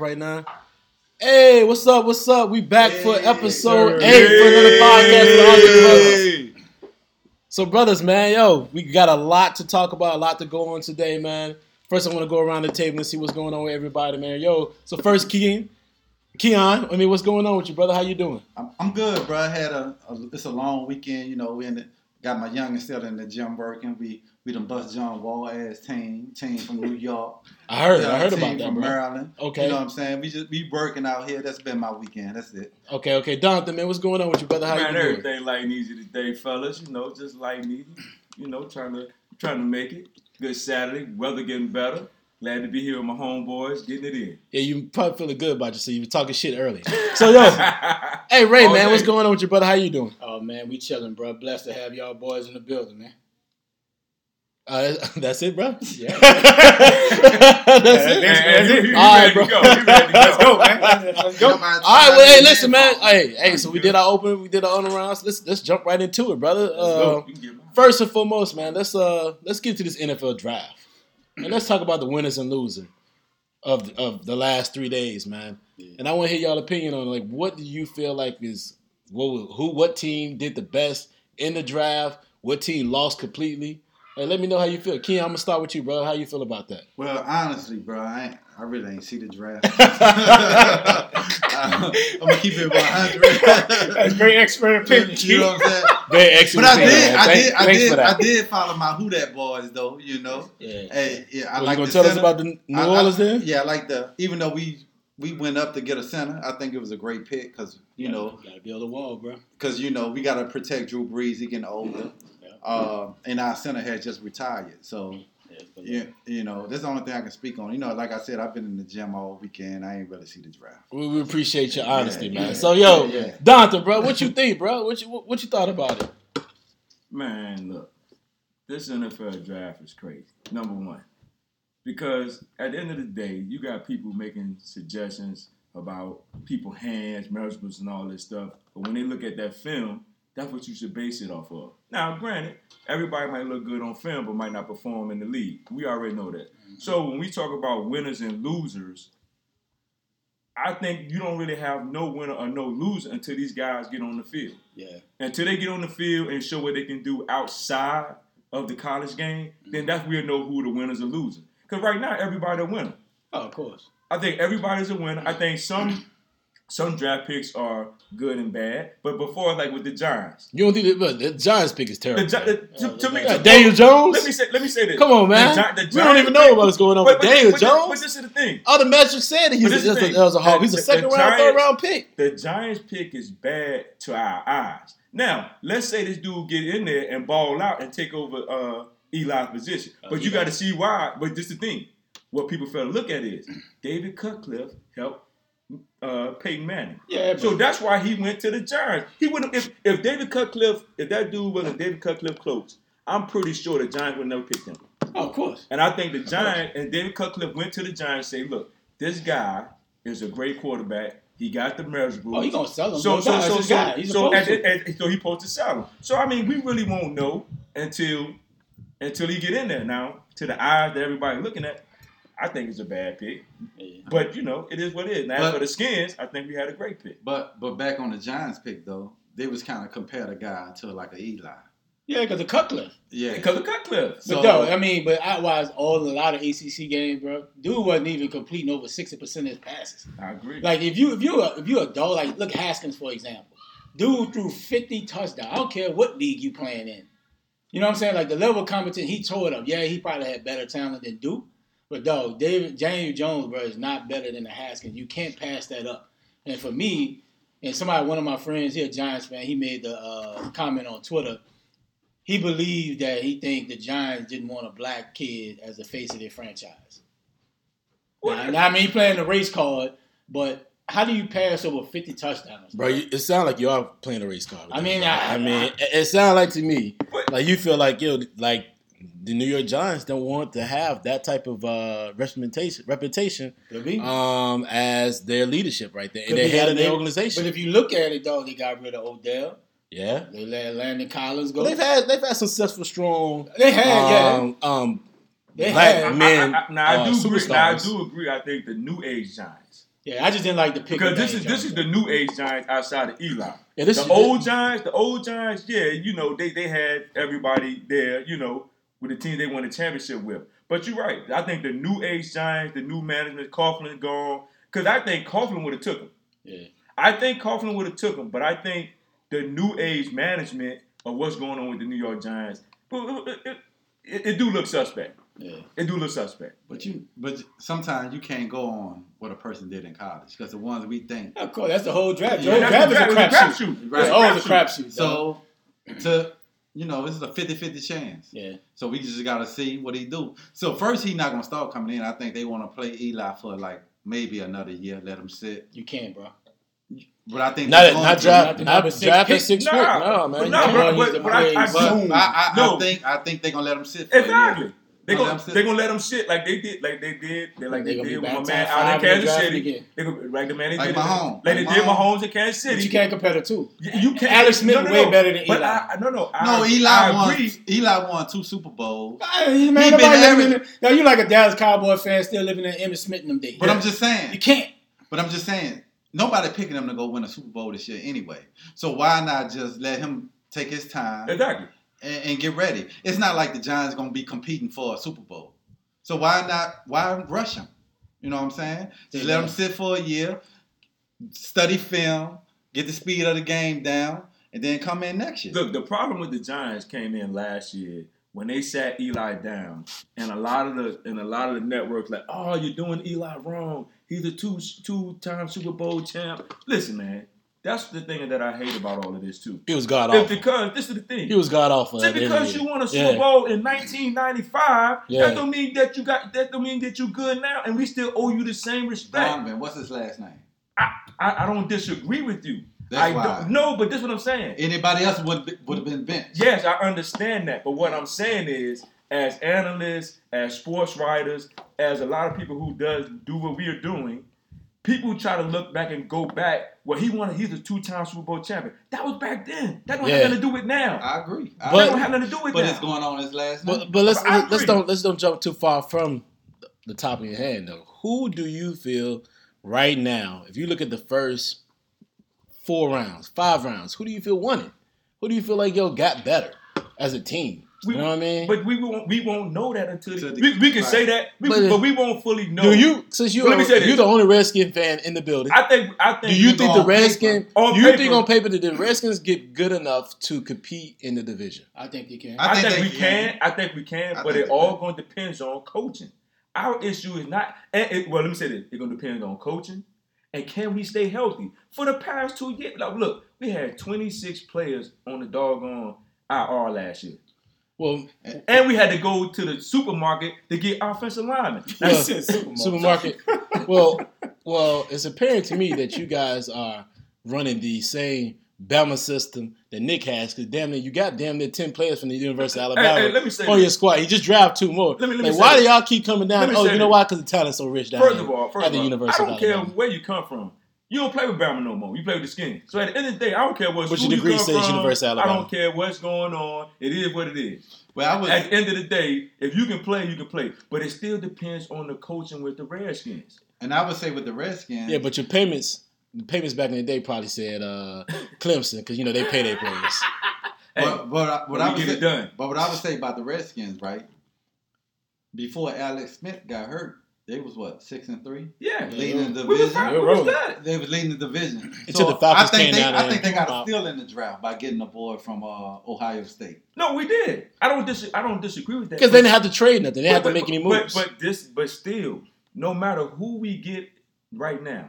right now. Hey, what's up? What's up? We back for episode 8 for another podcast with the brothers. So, brothers, man, yo, we got a lot to talk about, a lot to go on today, man. First, I want to go around the table and see what's going on with everybody, man. Yo, so first, Keon, I mean, what's going on with you, brother? How you doing? I'm good, bro. I had it's a long weekend, you know. Got my youngest still in the gym working. We done bust John Wall ass team from New York. I heard about that, bro. Team from Maryland. Okay. You know what I'm saying? We working out here. That's been my weekend. That's it. Okay. Donovan, man, what's going on with you, brother? How you doing? Everything light and easy today, fellas. You know, just light and easy. You know, trying to make it. Good Saturday. Weather getting better. Glad to be here with my homeboys, getting it in. Yeah, you probably feeling good about yourself. You were talking shit earlier. So, yo. Hey, Ray, man, what's going on with your brother? How you doing? Oh, man, we chilling, bro. Blessed to have y'all boys in the building, man. That's it, bro? Yeah. That's it. All right, bro. Let's go, man. Let's go. All right, well, hey, listen, man. Hey, so we did our opening. We did our on-around. So let's jump right into it, brother. First and foremost, man, let's get to this NFL draft. And let's talk about the winners and losers of the last 3 days, man. Yeah. And I want to hear y'all opinion on, like, what do you feel like is what team did the best in the draft? What team lost completely? Like, let me know how you feel. Keon, I'm gonna start with you, bro. How you feel about that? Well, honestly, bro, I really ain't see the draft. I'm gonna keep it 100. That's great expert opinion. You know what I'm saying? But I did follow my Who Dat boys though, you know. Yeah. Hey, yeah, I like you gonna tell us about the New Orleans then? Yeah, I like even though we went up to get a center, I think it was a great pick because you know gotta build a wall, bro. Because you know we gotta protect Drew Brees, he getting older, and our center had just retired, so. Yeah, you know, that's the only thing I can speak on. You know, like I said, I've been in the gym all weekend. I ain't really see the draft. We appreciate your honesty, man. Yeah. So, yo, Donovan, bro, what you think, bro? What you thought about it? Man, look, this NFL draft is crazy, number one. Because at the end of the day, you got people making suggestions about people's hands, measurables, and all this stuff. But when they look at that film, that's what you should base it off of. Now, granted, everybody might look good on film but might not perform in the league. We already know that. Mm-hmm. So when we talk about winners and losers, I think you don't really have no winner or no loser until these guys get on the field. Yeah. Until they get on the field and show what they can do outside of the college game, then that's where you know who the winners and losers. Because right now, everybody's a winner. Oh, of course. I think everybody's a winner. I think some draft picks are good and bad, but before, like with the Giants, you don't think the Giants pick is terrible. Daniel Jones. Let me say this. Come on, man. The Giants, we don't even know what's going on with Daniel Jones. But this is the thing. All the metrics said he's a hog. He's a third round pick. The Giants pick is bad to our eyes. Now, let's say this dude get in there and ball out and take over Eli's position, but you got to see why. But this is the thing. What people fail to look at is David Cutcliffe helped Peyton Manning. Yeah, so that's why he went to the Giants. He wouldn't if David Cutcliffe, if that dude wasn't David Cutcliffe close, I'm pretty sure the Giants would never pick him. Oh, of course. And I think the Giants and David Cutcliffe went to the Giants and say, look, this guy is a great quarterback. He got the measurables. Oh, he's gonna sell him. So he supposed to sell him. So I mean, we really won't know until he get in there. Now, to the eyes that everybody's looking at, I think it's a bad pick. Yeah. But, you know, it is what it is. Now, as for the Skins, I think we had a great pick. But back on the Giants pick, though, they was kind of compared a guy to, like, an Eli. Yeah, because of Cutcliffe. Yeah. But, though, I mean, but outwise a lot of ACC games, bro, dude wasn't even completing over 60% of his passes. I agree. Like, if you a dog, like, look at Haskins, for example. Dude threw 50 touchdowns. I don't care what league you playing in. You know what I'm saying? Like, the level of competition, he tore it up. Yeah, he probably had better talent than Duke. But, dog, Daniel Jones, bro, is not better than the Haskins. You can't pass that up. And for me, and one of my friends, he a Giants fan, he made the comment on Twitter. He believed that he think the Giants didn't want a black kid as the face of their franchise. And I mean, he playing the race card, but how do you pass over 50 touchdowns? Bro, it sounds like you are playing the race card. It sounds like to me, like you feel like, yo, like, the New York Giants don't want to have that type of reputation as their leadership right there. And they head of their organization. But if you look at it, dog, they got rid of Odell. Yeah. They let Landon Collins go. Well, they've had successful, strong. They had, black men. I do agree. I think the new age Giants Yeah, I just didn't like the pick. Because this is the new age Giants outside of Eli. Yeah, the old Giants, yeah, you know, they had everybody there, you know, with the team they won the championship with. But you're right. I think the new age Giants, the new management, Coughlin gone. Because I think Coughlin would have took him. Yeah. I think Coughlin would have took him, but I think the new age management of what's going on with the New York Giants, it do look suspect. Yeah. It do look suspect. But sometimes you can't go on what a person did in college because the ones we think. Of course, that's the whole draft. Yeah, the whole draft is a crapshoot. Right. It's always a crapshoot. So, this is a 50-50 chance. Yeah. So we just got to see what he do. So first, he's not going to start coming in. I think they want to play Eli for like maybe another year. Let him sit. You can, bro. But I think not drafting 6 weeks. No, man. I think they're gonna let him sit. For exactly. They're gonna let him sit like they did with my man out in Kansas City. Like Mahomes in Kansas City. But you can't compare the two. You can't. Alex Smith way better than Eli. Eli won 2 Super Bowls. He's been average. Now you like a Dallas Cowboy fan still living in Emmitt Smith in them days. But I'm just saying you can't. But I'm just saying. Nobody picking him to go win a Super Bowl this year anyway. So why not just let him take his time and get ready? It's not like the Giants going to be competing for a Super Bowl. So why rush him? You know what I'm saying? Just let him sit for a year, study film, get the speed of the game down, and then come in next year. Look, the problem with the Giants came in last year when they sat Eli down, and a lot of the networks like, oh, you're doing Eli wrong. He's a two-time Super Bowl champ. Listen, man, that's the thing that I hate about all of this, too. He was god-awful. Because this is the thing. He was god-awful. Just because you won a Super Bowl in 1995, that don't mean that you got. That don't mean that you're good now, and we still owe you the same respect. Donovan, what's his last name? I don't disagree with you. No, but this is what I'm saying. Anybody else would have been benched. Yes, I understand that. But what I'm saying is, as analysts, as sports writers, as a lot of people who do what we are doing, people try to look back and go back. Well, he's a 2-time Super Bowl champion. That was back then. That don't have nothing to do with now. I agree. That don't have nothing to do with now. But it's going on his last night. But let's don't jump too far from the top of your hand though. Who do you feel right now? If you look at the first 4 rounds, 5 rounds, who do you feel won it? Who do you feel like got better as a team? You know what I mean? But we won't know that until we can say that, but we won't fully know. Do you? Since you're the only Redskin fan in the building, I think. Do you think the Redskins? You think on paper that the Redskins get good enough to compete in the division? I think they can. I think we can. I think we can. But it all going to depend on coaching. Our issue is not. Let me say this: it's going to depend on coaching, and can we stay healthy for the past 2 years? Like, look, we had 26 players on the doggone IR last year. Well, and we had to go to the supermarket to get offensive linemen. Supermarket. Well, it's apparent to me that you guys are running the same Bama system that Nick has, because you got 10 players from the University of Alabama on your squad. You just draft 2 more. Why do y'all keep coming down? Oh, you know why? Because the talent's so rich down at the University of Alabama. I don't care where you come from. You don't play with Bama no more. You play with the skin. So at the end of the day, I don't care what school you come from. University of Alabama. I don't care what's going on. It is what it is. Well, at the end of the day, if you can play, you can play. But it still depends on the coaching with the Redskins. And I would say with the Redskins. Yeah, but your payments, back in the day probably said Clemson because, you know, they pay their players. But what I would say about the Redskins, right, before Alex Smith got hurt, they was, 6-3? Yeah. Leading the division. They was leading the division. Until the Falcons came down. I think they got a steal in the draft by getting a boy from Ohio State. No, we did. I don't disagree with that. Because they didn't have to trade nothing. They didn't have to make any moves. But still, no matter who we get right now,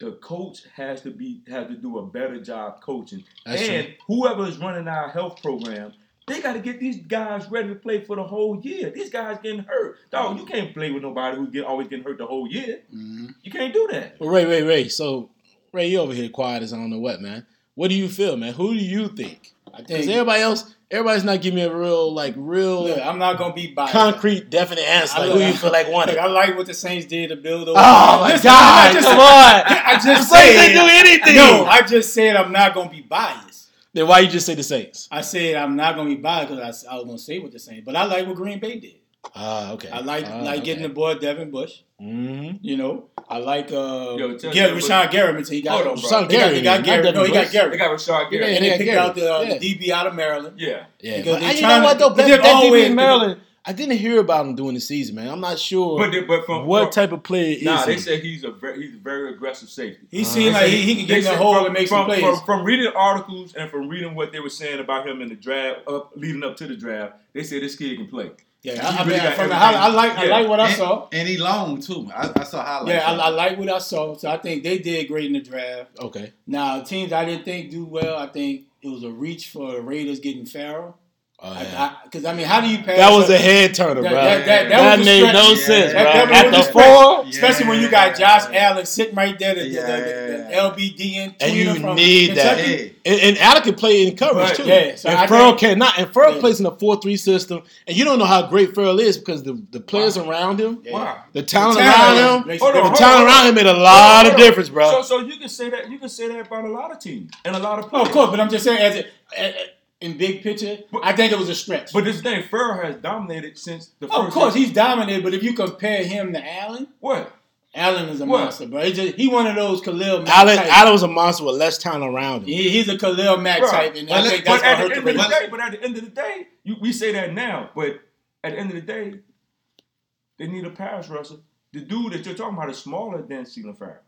the coach has to do a better job coaching. That's true. Whoever is running our health program, they got to get these guys ready to play for the whole year. These guys getting hurt. Dog, you can't play with nobody who's always getting hurt the whole year. Mm-hmm. You can't do that. Well, Ray. So, Ray, you over here quiet as I don't know what, man. What do you feel, man? Who do you think? Because everybody's not giving me a real. Look, I'm not gonna be biased. Concrete, definite answer. Who you feel like won it? I like what the Saints did to build. Over. Oh my God! Come on! I just said they do anything. No, I just said I'm not gonna be biased. Then why you just say the Saints? I said I'm not going to be biased because I was going to say what the Saints. But I like what Green Bay did. Ah, okay. I like getting the boy Devin Bush. Mm-hmm. You know, I like Rashawn Gary until he got Gary. He got Gary. No, he got Gary. They got Rashawn Gary. And they picked out the DB out of Maryland. Yeah. Because you know what though? That DB in Maryland. I didn't hear about him during the season, man. I'm not sure what type of player is. Nah, they said he's a very aggressive safety. He seems like he can get in the hole and make some plays. From reading articles and from reading what they were saying about him in the draft, leading up to the draft, they said this kid can play. Yeah, I like what I saw. And he long, too. I saw highlights. Yeah, I like what I saw. So I think they did great in the draft. Okay. Now, teams I didn't think do well, I think it was a reach for the Raiders getting Farrell. Because I mean, how do you pass? That was a head turner, bro. That made no sense, bro. At the four, especially when you got Josh Allen sitting right there, the LBDN, and you need that. And Allen can play in coverage too. Yeah, so and Ferrell cannot. And Ferrell plays in a 4-3 system, and you don't know how great Ferrell is because the players around him, the talent around him, made a lot of difference, bro. So you can say that about a lot of teams and a lot of players. Of course, but I'm just saying in big picture, I think it was a stretch. But this thing, Ferrell has dominated since the first. Of course, he's dominated, but if you compare him to Allen. What? Allen is a monster, bro. He one of those Khalil Mack type. Allen was a monster with less time around him. He's a Khalil Mack type. And I think that's going to hurt the day. But at the end of the day, we say that now, but at the end of the day, they need a pass rusher. The dude that you're talking about is smaller than Ceilin Ferrell.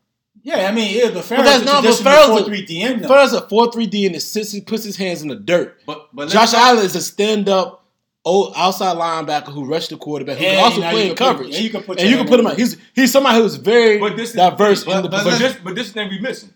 Yeah, I mean, but Ferrell's a 4-3 DN. Ferrell's a 4-3 DN that sits and puts his hands in the dirt. But Josh Allen is a stand-up outside linebacker who rushed the quarterback, who can also play in coverage. And you can put him out. He's somebody who's very diverse in the position. But this is the thing we're missing.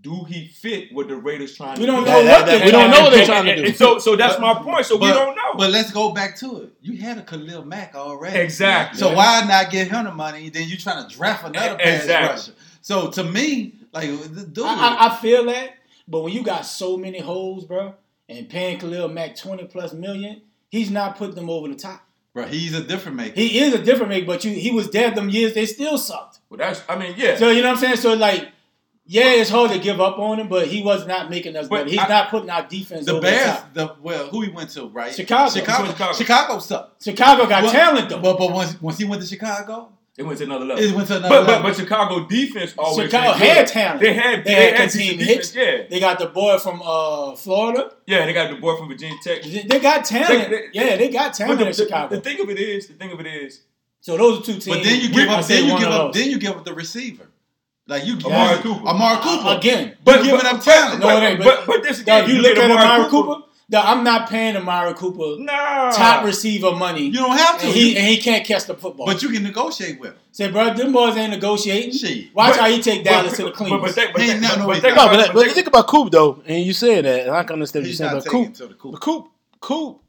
Do he fit what the Raiders trying to do? We don't know what they're trying to do. So that's my point. So we don't know. But let's go back to it. You had a Khalil Mack already. Exactly. So why not give him the money? Then you're trying to draft another pass rusher. So, to me, like, dude. I feel that, but when you got so many holes, bro, and paying Khalil Mack $20+ million, he's not putting them over the top. Bro, he's a different maker. He is a different maker, but he was dead them years, they still sucked. Well, yeah. So, you know what I'm saying? So, like, yeah, it's hard to give up on him, but he was not making us better. He's not putting our defense over the top. The Bears, who he went to, right? Chicago sucked. Chicago got talent, though. But once he went to Chicago... It went to another level. But Chicago defense always. Chicago had talent. They had team hits. Yeah. They got the boy from Florida. Yeah, they got the boy from Virginia Tech. They got talent. They got talent in Chicago. The thing of it is. So those are two teams. But then you give up. Then you give up the receiver. Like you, Amari Cooper again. But giving up talent. But this again. You look at Amari Cooper. No, I'm not paying Amari Cooper top receiver money. You don't have to. And he can't catch the football. But you can negotiate with him. Say, bro, them boys ain't negotiating. Watch how he take Dallas to the cleaners. But think about Coop, though. And you said that. And I can understand what you're saying about Coop. Coop,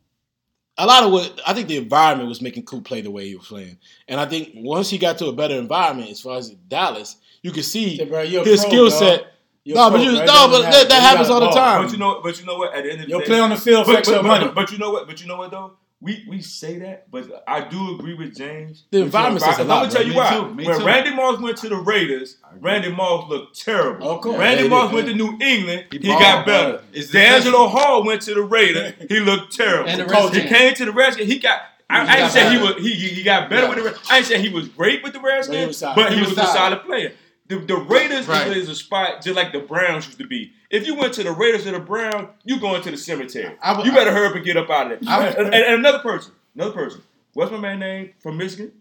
a lot of what I think the environment was making Coop play the way he was playing. And I think once he got to a better environment as far as Dallas, you could see his skill set. That happens all the time. But you know what? At the end of the day, play on the field for your money. But you know what though? We say that, but I do agree with James. The environment is a lot. I'm gonna tell you why. When Randy Moss went to the Raiders, Randy Moss looked terrible. Okay. Randy Moss went to New England, he got better. D'Angelo Hall went to the Raiders, he looked terrible. He came to the Redskins, he got. I didn't say he got better with the Redskins. I didn't say he was great with the Redskins, but he was a solid player. The Raiders is a spot just like the Browns used to be. If you went to the Raiders or the Browns, you going to the cemetery. You better hurry up and get up out of there. And another person. What's my man name from Michigan?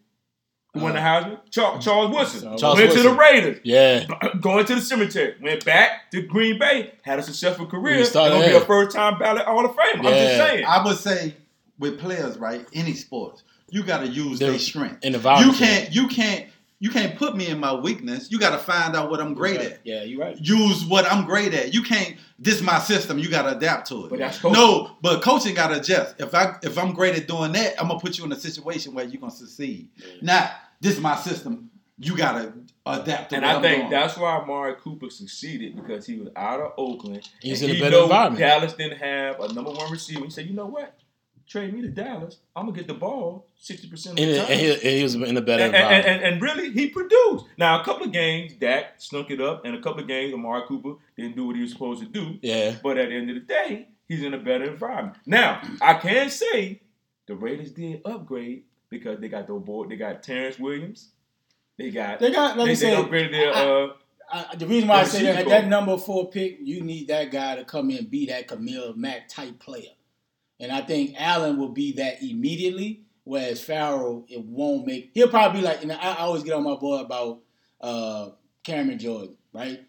Who won the Heisman? Charles Woodson. Went to the Raiders. Yeah. Going to the cemetery. Went back to Green Bay. Had a successful career. Going to be a first-time ballot Hall of Famer. Yeah. I'm just saying. I would say with players, right, any sports, you got to use their strength. And You can't put me in my weakness. You got to find out what I'm great at. Yeah, you're right. Use what I'm great at. You can't. This is my system. You got to adapt to it. But that's coaching. No, but coaching got to adjust. If I'm great at doing that, I'm gonna put you in a situation where you're gonna succeed. Not this is my system. You got to adapt to it. And I think that's why Amari Cooper succeeded because he was out of Oakland. He's in a better environment. Dallas didn't have a number 1 receiver. He said, you know what? Trade me to Dallas. I'm gonna get the ball 60% of the time. And he was in a better environment. And really, he produced. Now, a couple of games, Dak snuck it up, and a couple of games, Amari Cooper didn't do what he was supposed to do. Yeah. But at the end of the day, he's in a better environment. Now, I can say the Raiders did upgrade because they got Terrence Williams. They upgraded their. The reason why I say that, at that number 4 pick, you need that guy to come in and be that Khalil Mack type player. And I think Allen will be that immediately, whereas Farrell, it won't make... He'll probably be like... And I always get on my board about Cameron Jordan, right?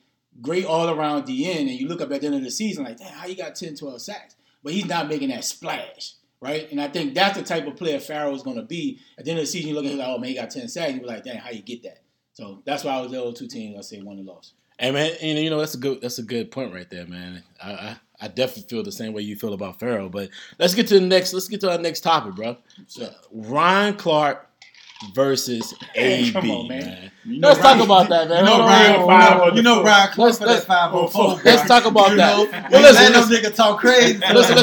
Great all-around DN, and you look up at the end of the season like, damn, how you got 10, 12 sacks? But he's not making that splash, right? And I think that's the type of player Farrell's going to be. At the end of the season, you look at him like, oh, man, he got 10 sacks. You'll be like, damn, how you get that? So that's why I was those two teams. I say won and lost. Hey man, and you know that's a good point right there, man. I definitely feel the same way you feel about Farrell. But let's get to the next. Let's get to our next topic, bro. So, Ryan Clark versus A.B. Come on, man. Let's talk about that, man. You know Ryan Clark for that 504. Let's talk about that. Well, listen, let them niggas talk crazy. Listen.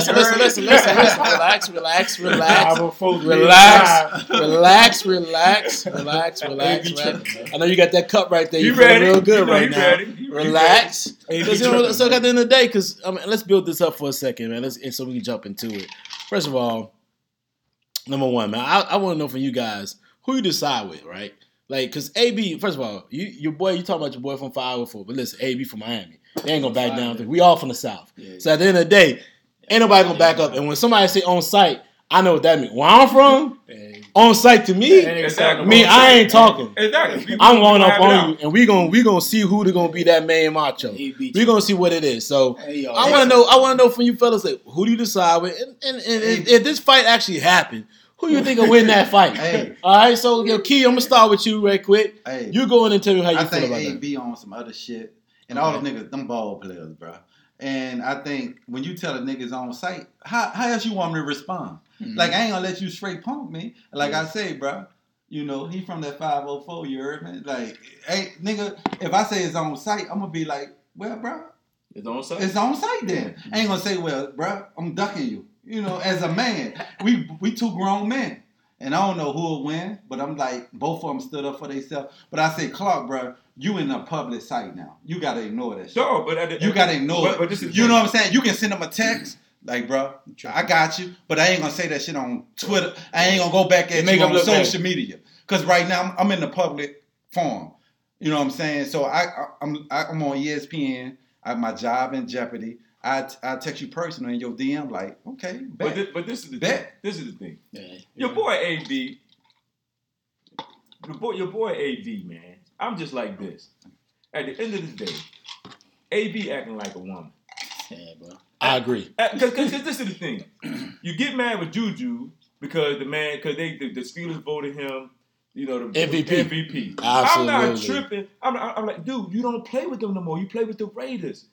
Relax. I know you got that cup right there. You feel real good right now. Relax. So at the end of the day, because let's build this up for a second, man. Let's so we can jump into it. First of all, number one, man, I want to know from you guys. Who you decide with, right? Like, because A.B., first of all, you talking about your boy from 504, but listen, A.B. from Miami. They ain't going to back down. We all from the South. Yeah. So at the end of the day, ain't nobody going to back up. And when somebody say on site, I know what that means. Where I'm from, on site to me, I ain't talking. Exactly. I'm going up on you, and we gonna see who's going to be that main macho. We're going to see what it is. So I want to know from you fellas, like, who do you decide with? And if this fight actually happened, who you think will win that fight? Hey. All right, so yo, Key, I'm gonna start with you right quick. Hey. You go in and tell me how you feel about that. I think A.B. on some other shit, and all the niggas, them ball players, bro. And I think when you tell the niggas on site, how else you want me to respond? Mm-hmm. Like I ain't gonna let you straight punk me. Like I say, bro, you know he from that 504. You heard me? Like, hey, nigga, if I say it's on site, I'm gonna be like, well, bro, it's on site. It's on site then. Mm-hmm. I ain't gonna say, well, bro, I'm ducking you. You know, as a man, we two grown men, and I don't know who will win, but I'm like, both of them stood up for themselves. But I say, Clark, bro, you in a public site now. You got to ignore that shit. No, but you got to ignore it. You know what I'm saying? You can send them a text. Like, bro, I got you, but I ain't going to say that shit on Twitter. I ain't going to go back at you on social media. Because right now, I'm in the public forum. You know what I'm saying? So I'm on ESPN. I have my job in jeopardy. I text you personal in your DM like, okay, bet. But this is the thing. Yeah. Your boy A.B., man, I'm just like this. At the end of the day, A.B. acting like a woman. Yeah, bro. I agree. Because this is the thing. You get mad with Juju because the Steelers voted him, you know, the MVP. Absolutely. I'm not tripping. I'm like, dude, you don't play with them no more. You play with the Raiders.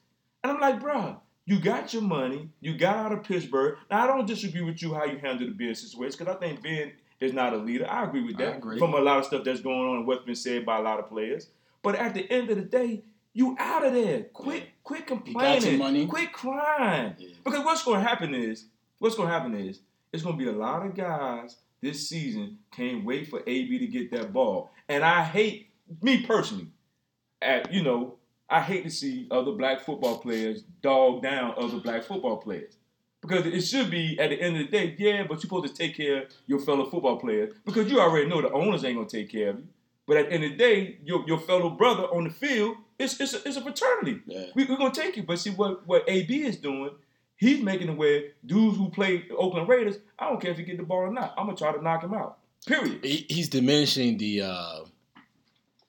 And I'm like, bro. You got your money. You got out of Pittsburgh. Now, I don't disagree with you how you handle the Ben situation because I think Ben is not a leader. I agree with that from a lot of stuff that's going on and what's been said by a lot of players. But at the end of the day, you out of there. Quit complaining. You got your money. Quit crying. Yeah. Because what's going to happen is it's going to be a lot of guys this season can't wait for A.B. to get that ball. And I hate, me personally, I hate to see other black football players dog down other black football players. Because it should be, at the end of the day, yeah, but you're supposed to take care of your fellow football players because you already know the owners ain't going to take care of you. But at the end of the day, your fellow brother on the field, it's a fraternity. Yeah. We're going to take you. But see, what A.B. is doing, he's making it where dudes who play Oakland Raiders, I don't care if he get the ball or not. I'm going to try to knock him out. Period. He's diminishing the...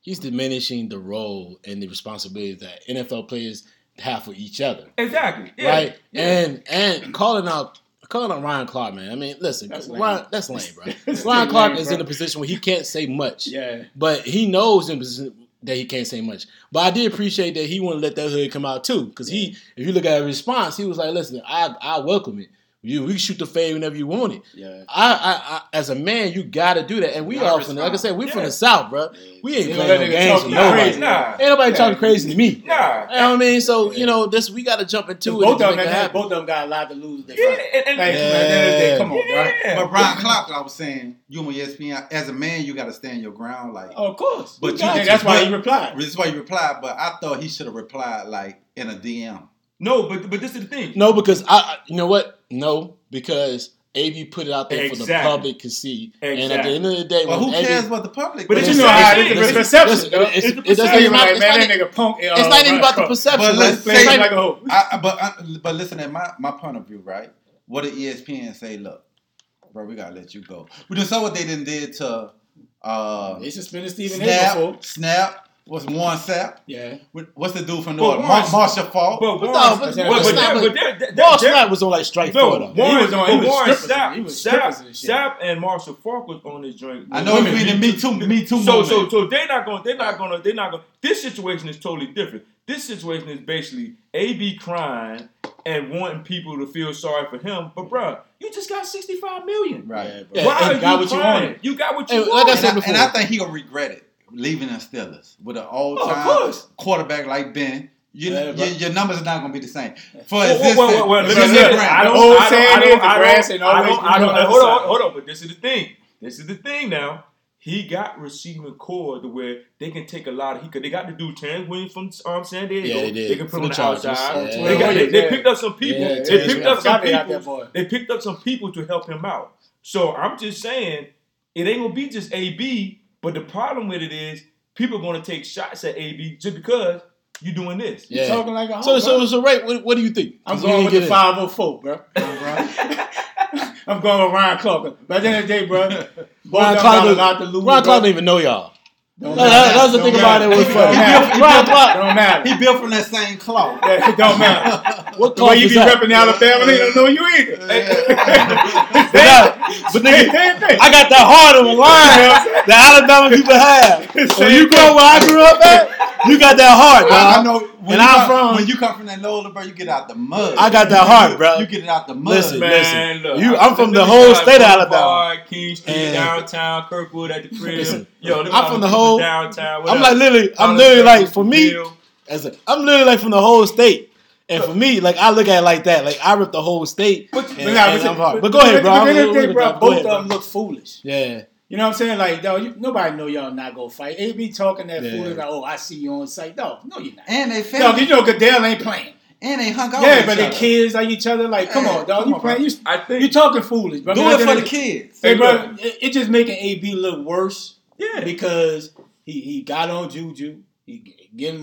He's diminishing the role and the responsibility that NFL players have for each other. Exactly. Yeah. Right? Yeah. And calling out Ryan Clark, man. I mean, listen, that's lame, bro. Ryan Clark is in a position where he can't say much. Yeah. But he knows in a position that he can't say much. But I did appreciate that he wouldn't let that hood come out, too. Because if you look at his response, he was like, listen, I welcome it. We can shoot the fade whenever you want it. Yeah. I as a man, you gotta do that. And we all from, like I said, we from the South, bro. Yeah. We ain't playing no games with nobody. Nah. Ain't nobody talking crazy to me. Nah. You know what I mean? So you know, this we gotta jump into it. Both of them got a lot to lose. They come on, bro. But Ryan Clark, I was saying, you on ESPN. As a man, you gotta stand your ground, like. Oh, of course. But that's why he replied. That's why he replied. But I thought he should have replied like in a DM. No, but this is the thing. No, because I you know what? No, because A.B. put it out there for the public to see. And at the end of the day, who cares about the public? But you know how it is. It's perception. It doesn't even matter. It's not even about the perception. But let's say, but listen, at my point of view, right? What did ESPN say? Look, bro, we gotta let you go. We just saw what they did to. They suspended Stephen A. before. Snap. What's one Sapp? Yeah. What's the dude from New Orleans? Marshall Faulk. But Sapp was on like strike four. No, Sapp and Marshall Faulk was on this joint. I know it's been Me Too. So they're not gonna. This situation is totally different. This situation is basically A.B. crying and wanting people to feel sorry for him. But, bro, you just got $65 million. Right. Yeah, why are you crying? You got what you wanted. Like I said before. And I think he'll regret it, leaving the Steelers with an all-time quarterback like Ben. Your numbers are not going to be the same. Hold on. But this is the thing. Now. He got receiving core to where they can take a lot of they got to do Terrence Williams from San Diego. Yeah, they can put him on the outside. Yeah. They picked up some people. They picked up some people to help him out. So I'm just saying, it ain't gonna be just A.B. But the problem with it is people are gonna take shots at A.B. just because you're doing this. Yeah. You're talking like a homie. So Ray, what do you think? I'm going with the 504, bro. I'm going with Ryan Clark. By the end of the day, bro, Ryan Clark don't even know y'all. That was the thing about it. Was funny. Ryan Clark don't matter. He built from that same cloth. It don't matter. What cloth you be repping Alabama? They don't know you either. But nigga, I got that harder line that Alabama people have. When you grow where I grew up at. You got that heart, bro. I know. When you come from that Lola, bro, you get out the mud. I got that heart, bro. You get it out the mud. Listen. Look, I'm from the whole state of Alabama. King Street, downtown, Kirkwood at the crib. I'm from the whole downtown. I'm literally like from the whole state. And for me, like I look at it like that, like I rip the whole state. But go ahead, bro. Both of them look foolish. Yeah. You know what I'm saying? Like, though, nobody know y'all not gonna fight. A.B. talking that fool like, I see you on site. No, you're not. And they failed. You know Goodell ain't playing. And they hung out. Yeah, but they kids like each other. Like, come on, dog. You playing? You talking foolish, bro. Do it for the kids. Hey, bro, it's just making A.B. look worse. Yeah, because he got on Juju. He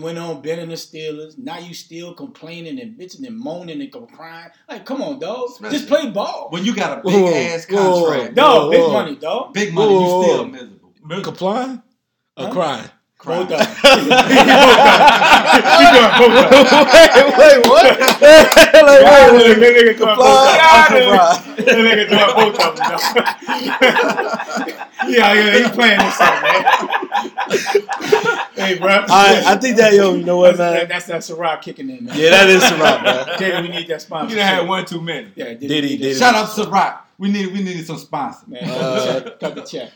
went on Ben and the Steelers. Now you still complaining and bitching and moaning and crying. Like, come on, dog. Just play ball. When you got a big-ass contract. No, big money, dog. Big money, you still miserable. Complying or crying? Crying. Both of them. Wait, what? That nigga complying. That nigga doing both of them, dog. Yeah, he playing this stuff, man. Hey, bro. I think that, you know what, man? That's that Ciroc kicking in, man. Yeah, that is Ciroc, man. Diddy, we need that sponsor. You done had one too many. Yeah, Diddy. Shout out Ciroc. We needed some sponsor, man. Cut the check.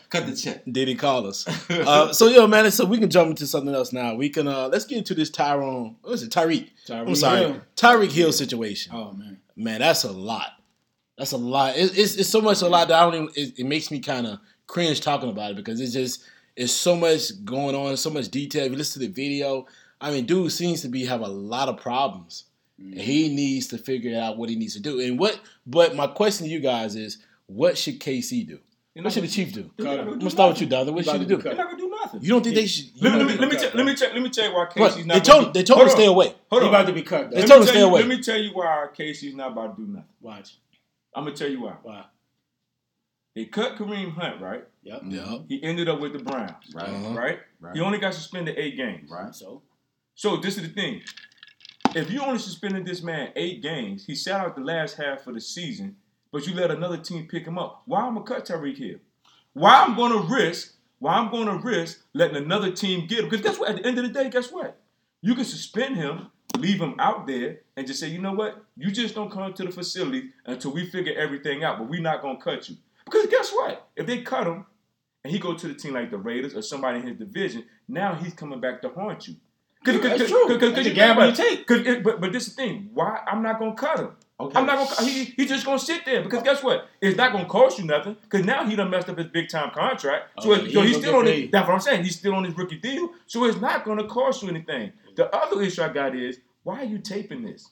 Diddy call us. So we can jump into something else now. We can let's get into this Tyreek. I'm sorry, Tyreek Hill situation. Oh man, that's a lot. It's so much a lot that I don't even. It makes me kind of cringe talking about it because it's so much going on, so much detail. If you listen to the video, I mean, dude seems to have a lot of problems. Mm-hmm. He needs to figure out what he needs to do. But my question to you guys is, what should KC do? What should the Chiefs do? I'm gonna start with you, Donovan. What should they do? They're not gonna do nothing. You don't think they should? Let me tell you why KC's not. They told him to stay away. Hold on, about to be cut. They told him to stay away. Let me tell you why KC's not about to do nothing. Watch. I'm gonna tell you why. Why? They cut Kareem Hunt, right? Yep. Mm-hmm. He ended up with the Browns, right? Uh-huh. Right. He only got suspended 8 games, right? So this is the thing. If you only suspended this man 8 games, he sat out the last half of the season, but you let another team pick him up. Why I'm gonna cut Tyreek Hill? Why I'm gonna risk letting another team get him? Because guess what? At the end of the day, guess what? You can suspend him, leave him out there, and just say, you know what? You just don't come to the facility until we figure everything out. But we're not gonna cut you. Because guess what? If they cut him and he go to the team like the Raiders or somebody in his division, now he's coming back to haunt you. That's true. Because you gamble you take. But this is the thing. Why? I'm not going to cut him. Okay. I'm not going to He's just going to sit there. Because guess what? It's not going to cost you nothing. Because now he done messed up his big-time contract. So he's still on it. That's what I'm saying. He's still on his rookie deal. So it's not going to cost you anything. The other issue I got is, why are you taping this?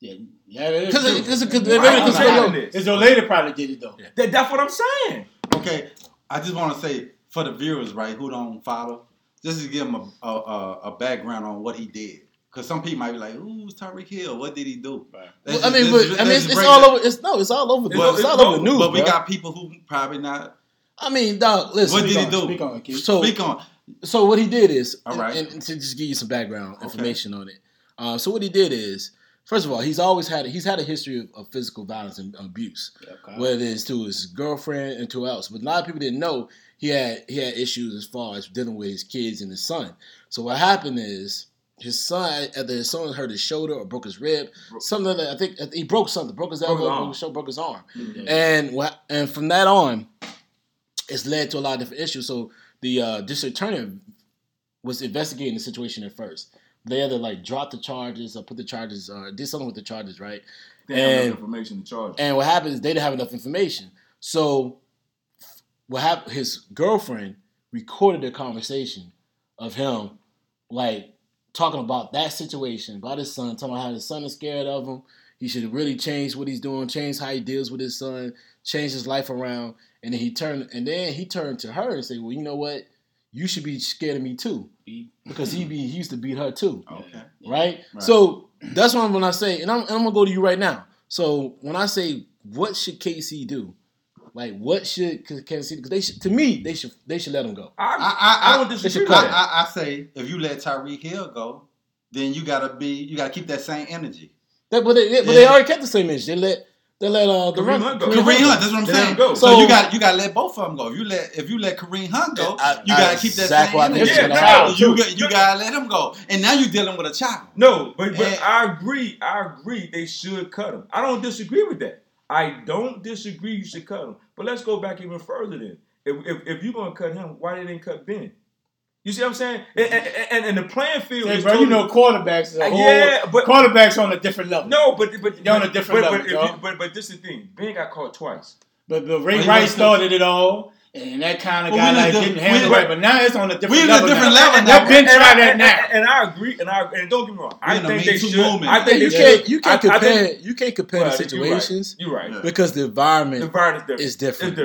Yeah, it is. Because your lady probably did it, though. Yeah. That's what I'm saying. Okay, I just want to say, for the viewers, right, who don't follow, just to give them a background on what he did. Because some people might be like, ooh, Tyreek Hill, what did he do? Right. Well, just, I mean, it's all over. It's all over the news. It's all over the news, but we got people who probably not. I mean, dog, listen. What did he do? Speak on it, kid. So what he did is, all right, and to just give you some background information on it. So what he did is, first of all, he's had a history of physical violence and abuse, whether it's to his girlfriend and to else. But a lot of people didn't know he had issues as far as dealing with his kids and his son. So what happened is his son, either his son hurt his shoulder or broke his rib, something that I think he broke something, broke his elbow, broke his shoulder, broke his arm, and from that on, it's led to a lot of different issues. So the district attorney was investigating the situation at first. They either dropped the charges or put the charges or did something with the charges, right? They didn't have enough information to charge. And what happened is they didn't have enough information. So what happened, his girlfriend recorded a conversation of him talking about that situation, about his son, talking about how his son is scared of him. He should really change what he's doing, change how he deals with his son, change his life around. And then he turned to her and said, well, you know what? You should be scared of me too, because he used to beat her too. Okay. Right? So that's what I'm going to say, and I'm going to go to you right now. So when I say, what should KC do? What should KC do? Because they should let him go. I don't disagree with that. I say, if you let Tyreek Hill go, then you got to keep that same energy. But they already kept the same energy. They let Kareem Hunt go. Kareem Hunt, that's what I'm saying. So you got to let both of them go. If you let Kareem Hunt go, you got to keep that same energy. You got to let him go. And now you're dealing with a child. No, but I agree. They should cut him. I don't disagree with that. I don't disagree you should cut him. But let's go back even further then. If you're going to cut him, why they didn't cut Ben? You see what I'm saying? And the playing field is totally, quarterbacks are quarterbacks on a different level. No, but they're on a different level. But this is the thing. Ben got caught twice. But Ray Rice started it all, and that kind of didn't handle it. But now it's on a different level. Now Ben tried that now. And I agree. And don't get me wrong. I think they should. I think you can't compare the situations. You're right. Because the environment is different.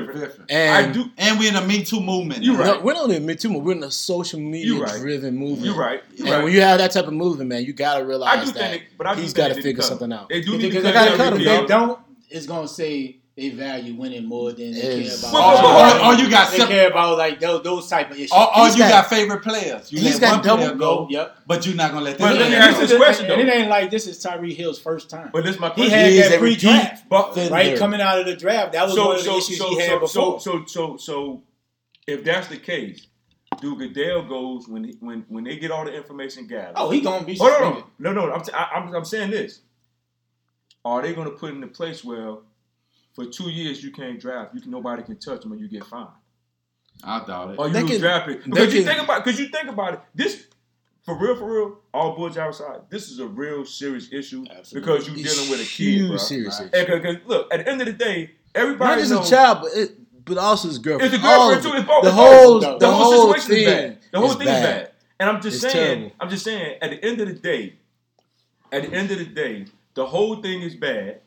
And we're in a Me Too movement. You're right. We're not in a Me Too movement. We're in a social media-driven movement. You're right. When you have that type of movement, man, you got to realize that he's got to figure something out. They do need to cut him. If they don't, it's going to say they value winning more than they care about. They care about those type of issues. You got favorite players. He's got double go. Yep. But you're not gonna let that. Let me ask this question though. And it ain't like this is Tyreek Hill's first time. But this is my question. He had that pre-draft, right? Coming out of the draft, that was one of the issues he had before. So if that's the case, do Goodell goes when they get all the information gathered? Oh, he gonna be suspended. No. I'm saying this. Are they gonna put in a place where? For 2 years, you can't draft. Nobody can touch them, and you get fined. I doubt it. Or you draft it. Because you think about it. This, for real, all bullshit outside. This is a real serious issue. Absolutely. Because you're dealing with a kid, bro. Serious issue. Look, at the end of the day, everybody knows. Not just a child, but also his girlfriend. It's a girlfriend too. It's both. The whole situation is bad. The whole thing is bad. And I'm just saying. At the end of the day, the whole thing is bad.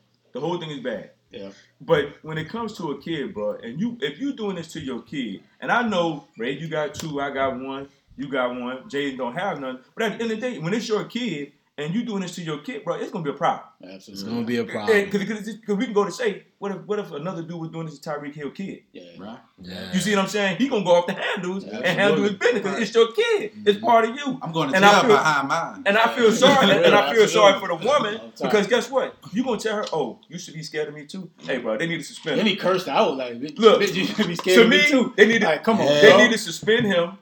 Yeah. But when it comes to a kid, bro, and if you're doing this to your kid, and I know, Ray, you got two, I got one, you got one, Jay don't have none. But at the end of the day, when it's your kid and you doing this to your kid, bro, it's gonna be a problem. Absolutely, it's gonna be a problem. Because we can go to say, what if another dude was doing this to Tyreek Hill kid? Yeah, right. Yeah. You see what I'm saying? He gonna go off the handles and handle his business because it's your kid. It's part of you. I'm going to tell behind mine. And I feel sorry. And I feel sorry for the woman because guess what? You gonna tell her, oh, you should be scared of me too. Hey, bro, they need to suspend him. Then he cursed out like, look, you should be scared of me too. They need to come on. They need to suspend him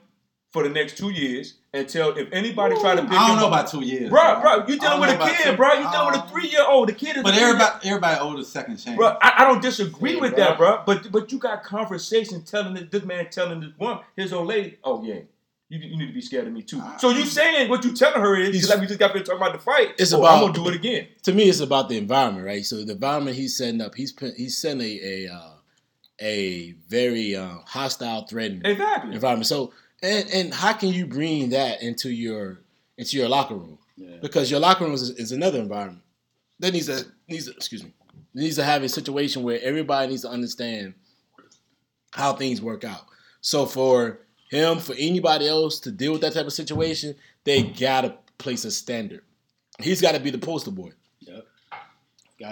for the next 2 years until if anybody try to pick him up. I don't know about 2 years. Bro, you dealing with a kid, bro. You dealing with a 3-year-old. The kid is but everybody owed a second chance. Bro, I don't disagree with that, bro. But you got conversation telling this woman, his old lady, oh yeah, you need to be scared of me too. So you saying what you telling her is like we just got to talk about the fight. It's about, I'm gonna do it again. To me, it's about the environment, right? So the environment he's setting up, he's setting a very hostile, threatening environment. So. And how can you bring that into your locker room? Yeah. Because your locker room is another environment. that needs to have a situation where everybody needs to understand how things work out. So for him, for anybody else to deal with that type of situation, they gotta place a standard. He's gotta be the poster boy. Yep.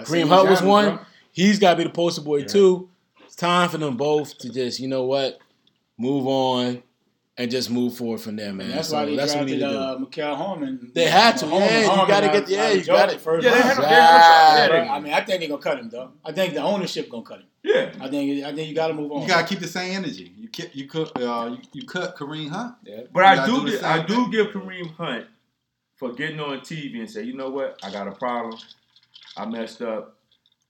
Kareem Hunt was one. Bro. He's gotta be the poster boy too. It's time for them both to just, you know what, move on. And just move forward from there, man. And that's why they drafted Mikael Harmon. They had to. Harmon, you got to get the edge. You got it first. Yeah, they had him. I mean, I think they're going to cut him, though. I think the ownership going to cut him. Yeah. I think you got to move on. You got to keep the same energy. You cut Kareem Hunt. Yeah. But I do give Kareem Hunt for getting on TV and say, you know what? I got a problem. I messed up.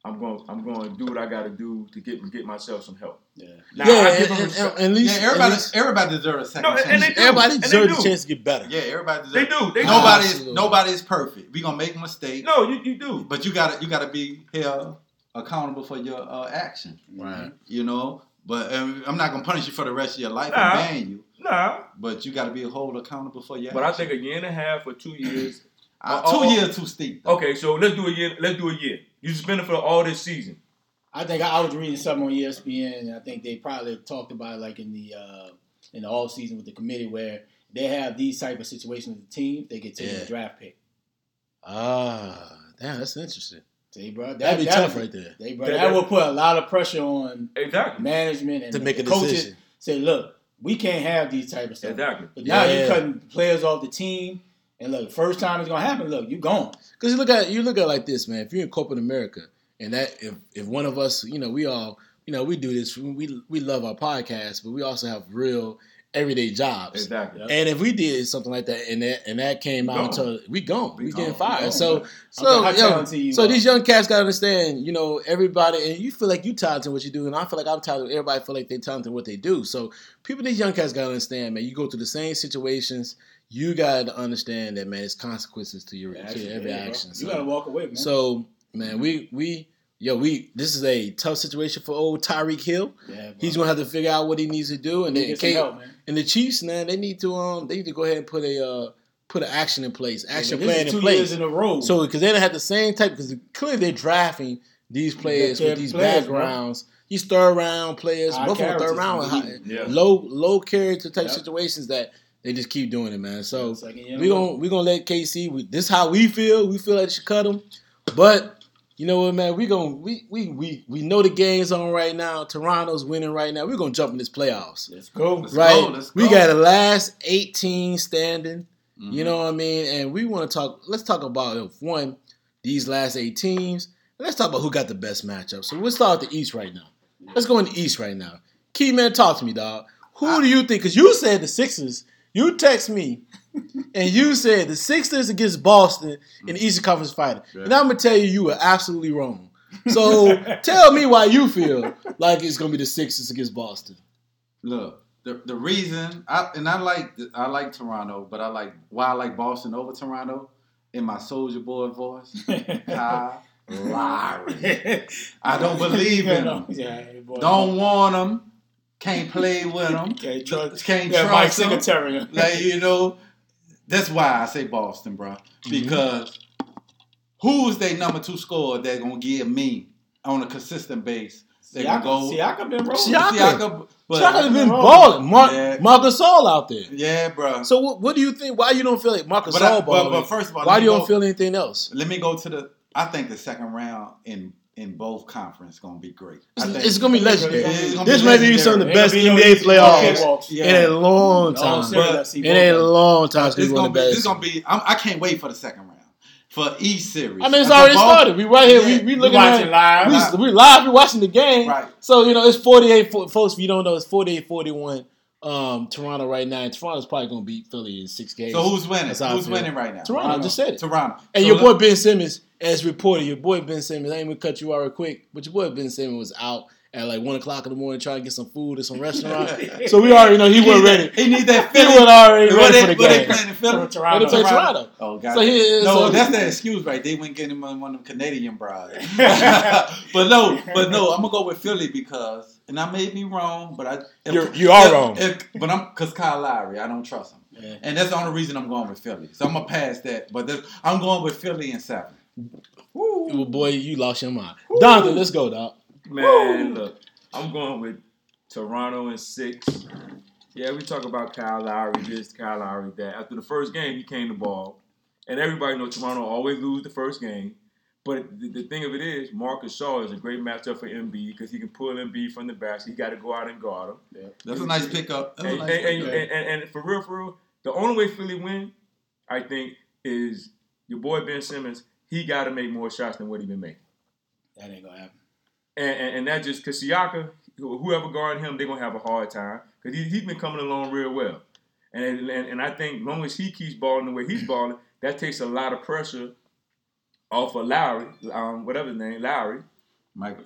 I'm going to do what I got to do to get myself some help. Yeah. Now, everybody deserves a second chance. And they do. Everybody deserves a chance to get better. Yeah, everybody deserves. They do. Nobody is perfect. We're going to make mistakes. No, you do. But you got to be held accountable for your action. Right. You know, but I'm not going to punish you for the rest of your life and ban you. Nah. But you got to be held accountable for your action. I think a year and a half or 2 years. 2 years too steep. Though. Okay, so let's do a year. You suspended for all this season. I think I was reading something on ESPN, and I think they probably talked about it like in the off season with the committee where they have these type of situations with the team. They get taken a draft pick. Damn, that's interesting. See, bro, that'd be tough right there. That will put a lot of pressure on management and to make the coaches. Decision. Say, look, we can't have these type of stuff. Exactly. But now you're cutting players off the team. And look, first time it's gonna happen. Look, you gone. Because you look at it like this, man. If you're in corporate America, and that if one of us, you know, we all, you know, we do this. We love our podcast, but we also have real everyday jobs. Exactly. Yep. And if we did something like that, and that came out until we gone, we getting fired. So these young cats gotta understand, you know, everybody. And you feel like you talented in what you do, and I feel like I'm talented. Everybody feel like they talented in what they do. So these young cats gotta understand, man. You go through the same situations. You got to understand that, man, there's consequences to your every action. So, you got to walk away, man. So, man, this is a tough situation for old Tyreek Hill. Yeah, he's going to have to figure out what he needs to do. And then the Chiefs, man, they need to go ahead and put an action in place, plan in place. 2 years in a row. So, because they don't have the same type, because clearly they're drafting these players with these backgrounds. These third-round players, both on third-round, low character type situations that they just keep doing it, man. So we gonna let KC. This is how we feel. We feel like they should cut him. But you know what, man? We know the game's on right now. Toronto's winning right now. We're gonna jump in this playoffs. Let's go. Let's go. We got the last 18 standing. Mm-hmm. You know what I mean? And we want to talk. Let's talk about these last 8 teams. Let's talk about who got the best matchup. So we'll start with the East right now. Let's go in the East right now. Key man, talk to me, dog. Who do you think? Because you said the Sixers. You text me, and you said the Sixers against Boston in the Eastern Conference Final. Yeah. And I'm going to tell you were absolutely wrong. So tell me why you feel like it's going to be the Sixers against Boston. Look, the reason, I like Toronto, but why I like Boston over Toronto in my Soulja Boy voice, Kyle Lowry. I don't believe in him. Yeah, don't want him. Can't play with them. Can't trust Mike Singletary. Like, you know, that's why I say Boston, bro. Because who's their number 2 scorer that gonna give me on a consistent base? They can go. Siakam been rolling. Siakam been balling. Marc Gasol out there. Yeah, bro. So what do you think? Why you don't feel like Marc Gasol balling? But first of all, why you don't feel anything else? Let me go to I think the second round in both conferences going to be great. It's going to be legendary. This may be some of the best NBA playoffs in a long time. It's going to be. I can't wait for the second round for East series. I mean, it's already started. We right here. We looking at live. We live. We watching the game. Right. So you know it's 48. Folks, if you don't know, it's 48-41. Toronto right now. And Toronto's probably going to beat Philly in 6 games. So who's winning? Who's winning right now? Toronto. I just said it. Toronto. And your boy Ben Simmons, as reported, I ain't going to cut you out real quick, but your boy Ben Simmons was out at like 1 o'clock in the morning trying to get some food at some restaurant. So we already know he wasn't ready. He need that Philly. He wasn't already ready for the game. They playing in Philly? Toronto. Oh, God. That's that excuse, right? They went getting him on one of them Canadian brides. But no, I'm going to go with Philly because, and I may be wrong, but you are wrong. Because Kyle Lowry, I don't trust him. Yeah. And that's the only reason I'm going with Philly. So I'm going to pass that. But I'm going with Philly in 7. Well, boy, you lost your mind. Donovan, let's go, dog. Man, look, I'm going with Toronto in 6. Yeah, we talk about Kyle Lowry this, Kyle Lowry that. After the first game, he came to ball. And everybody knows Toronto always lose the first game. But the thing of it is, Marcus Shaw is a great matchup for Embiid because he can pull Embiid from the back. So he got to go out and guard him. Yeah. That's a nice pickup. And for real, the only way Philly win, I think, is your boy Ben Simmons. He got to make more shots than what he been making. That ain't going to happen. And that just because Siakam, whoever guarded him, they're going to have a hard time because he's been coming along real well. And I think as long as he keeps balling the way he's balling, that takes a lot of pressure off of Lowry, whatever his name, Lowry. Michael.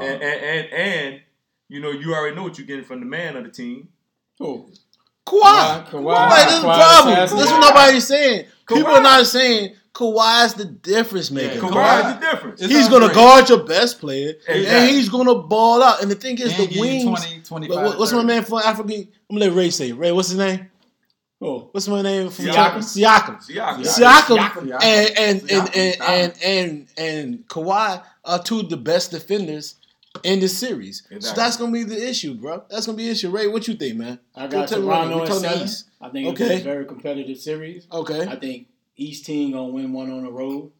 And you know, you already know what you're getting from the man of the team. Who? Kawhi. Like, this is the problem. That's what nobody's saying. Kawhi. People are not saying Kawhi's the difference maker. Kawhi's the difference. He's going to guard your best player, and he's going to ball out. And the thing is, the wings. 20, 25, what's 30. My man from Africa? I'm going to let Ray say it. Ray, what's his name? Oh, what's my name? Siakam. And Kawhi are two of the best defenders in this series. Exactly. So that's gonna be the issue, bro. That's gonna be the issue. Ray, what you think, man? I got Toronto in 7. I think it's a very competitive series. Okay. I think each team gonna win one on the road,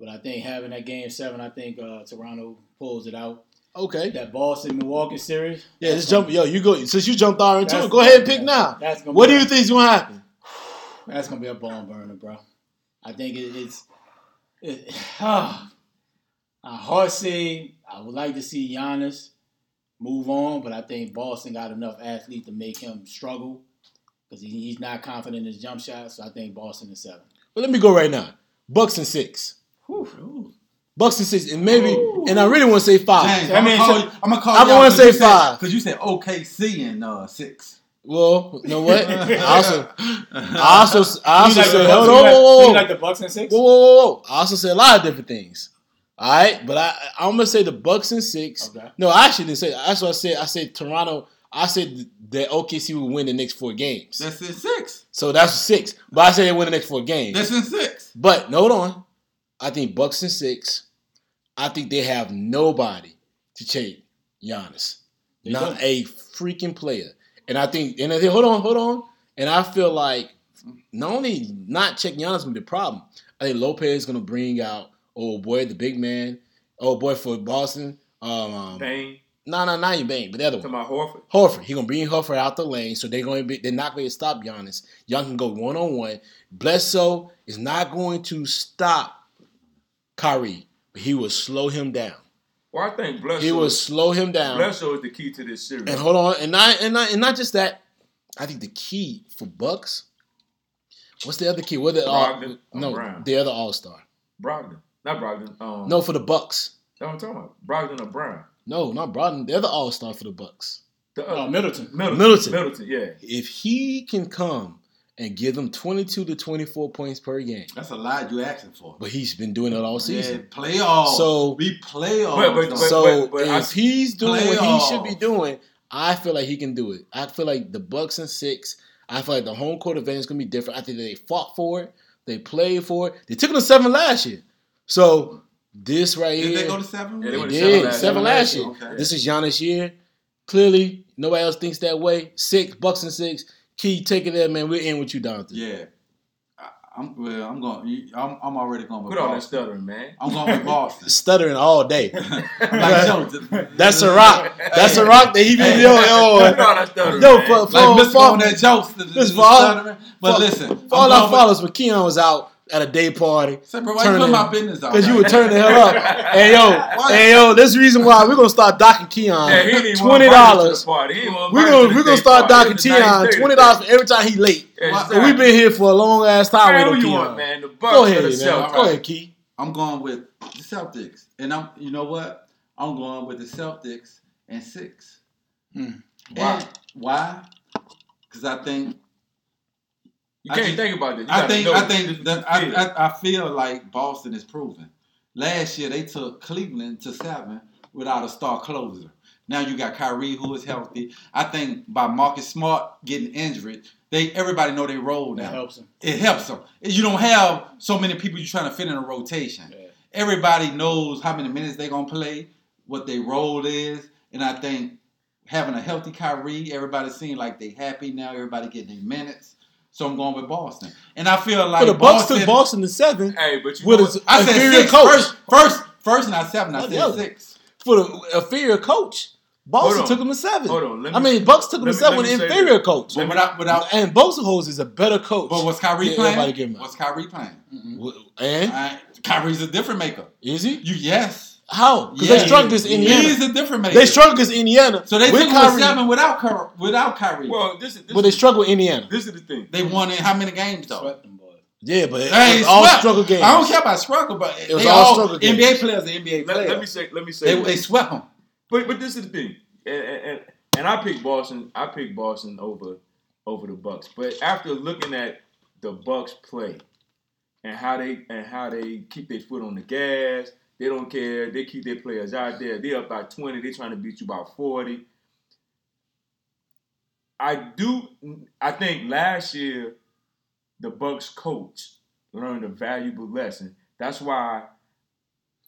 but I think having that game 7, I think Toronto pulls it out. Okay. That Boston-Milwaukee series. Yeah, just jump. Yo, you go. Since you jumped already too, go ahead and pick now. What do you think is going to happen? That's going to be a bomb burner, bro. I think it's I hard say I would like to see Giannis move on, but I think Boston got enough athletes to make him struggle because he's not confident in his jump shot, so I think Boston is 7. But let me go right now. Bucks in 6. Whew. Bucks and 6, and maybe, and I really want to say 5. James, I'm gonna say 5 because you said OKC and 6. Well, you know what? I also said whoa. You like the Bucks and 6? Whoa! I also said a lot of different things. All right, but I'm gonna say the Bucks and 6. Okay. No, I actually didn't say that. That's what I said. I said Toronto. I said that OKC would win the next 4 games. That's in 6. So that's 6. But I said they win the next 4 games. That's in 6. But hold on. I think Bucks in 6. I think they have nobody to take Giannis. Not a freaking player. And I think hold on. And I feel like not only not check Giannis would be the problem, I think Lopez is gonna bring out the big man. For Boston. Bane. No, not even Bane, but the other one. Talking about Horford. He's gonna bring Horford out the lane, so they're not gonna stop Giannis. Giannis can go 1-on-1. Bledsoe is not going to stop Kyrie, but he will slow him down. Well, I think Bledsoe. He will slow him down. Bledsoe is the key to this series. And hold on, and not just that. I think the key for Bucks. What's the other key? Brogdon. The other All-Star. Brogdon, not Brogdon. No, for the Bucks. That's what I'm talking about. Brogdon or Brown. No, not Brogdon. The other All-Star for the Bucks. Middleton. Yeah. If he can come and give them 22 to 24 points per game. That's a lot you're asking for. But he's been doing it all season. Yeah, playoffs. So we playoffs. He's doing what he should be doing, I feel like he can do it. I feel like the Bucks in 6. I feel like the home court advantage is going to be different. I think they fought for it. They played for it. They took them to 7 last year. So this right here. Did they go to 7? Yeah, they went to 7 last year. Okay. This is Giannis' year. Clearly, nobody else thinks that way. Bucks in 6. Key, take it there, man. We're in with you, Donovan. Yeah, I'm already going with Boston. Put all that stuttering, man. I'm going with Boston. Stuttering all day. That's a rock. That's a rock that he been doing. Put all that stuttering. Yo, on that jokes. This stuttering. But listen, for all our followers, when Keon was out at a day party, said, bro, why you put my business out? Because you would turn the hell up. Hey yo, this reason why we're gonna start docking Keon $20. We're gonna start docking Keon $20 for every time he late. Exactly. And we've been here for a long ass time with him. Go ahead, man. Go ahead, Key. I'm going with the Celtics, and I'm going with the Celtics and 6. Mm. Why? Because I think. You can't think about this. I feel like Boston is proven. Last year they took Cleveland to 7 without a star closer. Now you got Kyrie, who is healthy. I think by Marcus Smart getting injured, everybody know they roll now. It helps them. You don't have so many people you're trying to fit in a rotation. Yeah. Everybody knows how many minutes they're going to play, what their role is. And I think having a healthy Kyrie, everybody seems like they happy now. Everybody getting their minutes. So I'm going with Boston. And I feel like the Bucks took Boston to 7. Hey, but you know what? I said 6. First, not 7. I said 6. For the inferior coach, Boston took him to 7. Hold on. Bucks took him to 7 with an inferior coach. And Bucks is a better coach. But what's Kyrie playing? Mm-hmm. And? Kyrie's a different maker. Is he? Yes. How? Because they strung against Indiana. He's a different maker. They strung against Indiana. So they took Kyrie 7 without Kyrie. Well, they struggled with Indiana. This is the thing. They won in how many games, though? Swept them, boy. Yeah, but it was all struggle games. I don't care about struggle, but it was all struggle games. NBA players are NBA players. Let me say. They swept them. But this is the thing. And I picked Boston. I picked Boston over the Bucks. But after looking at the Bucks play and how they keep their foot on the gas, they don't care. They keep their players out there. They're up by 20. They're trying to beat you by 40. I think last year, the Bucks coach learned a valuable lesson. That's why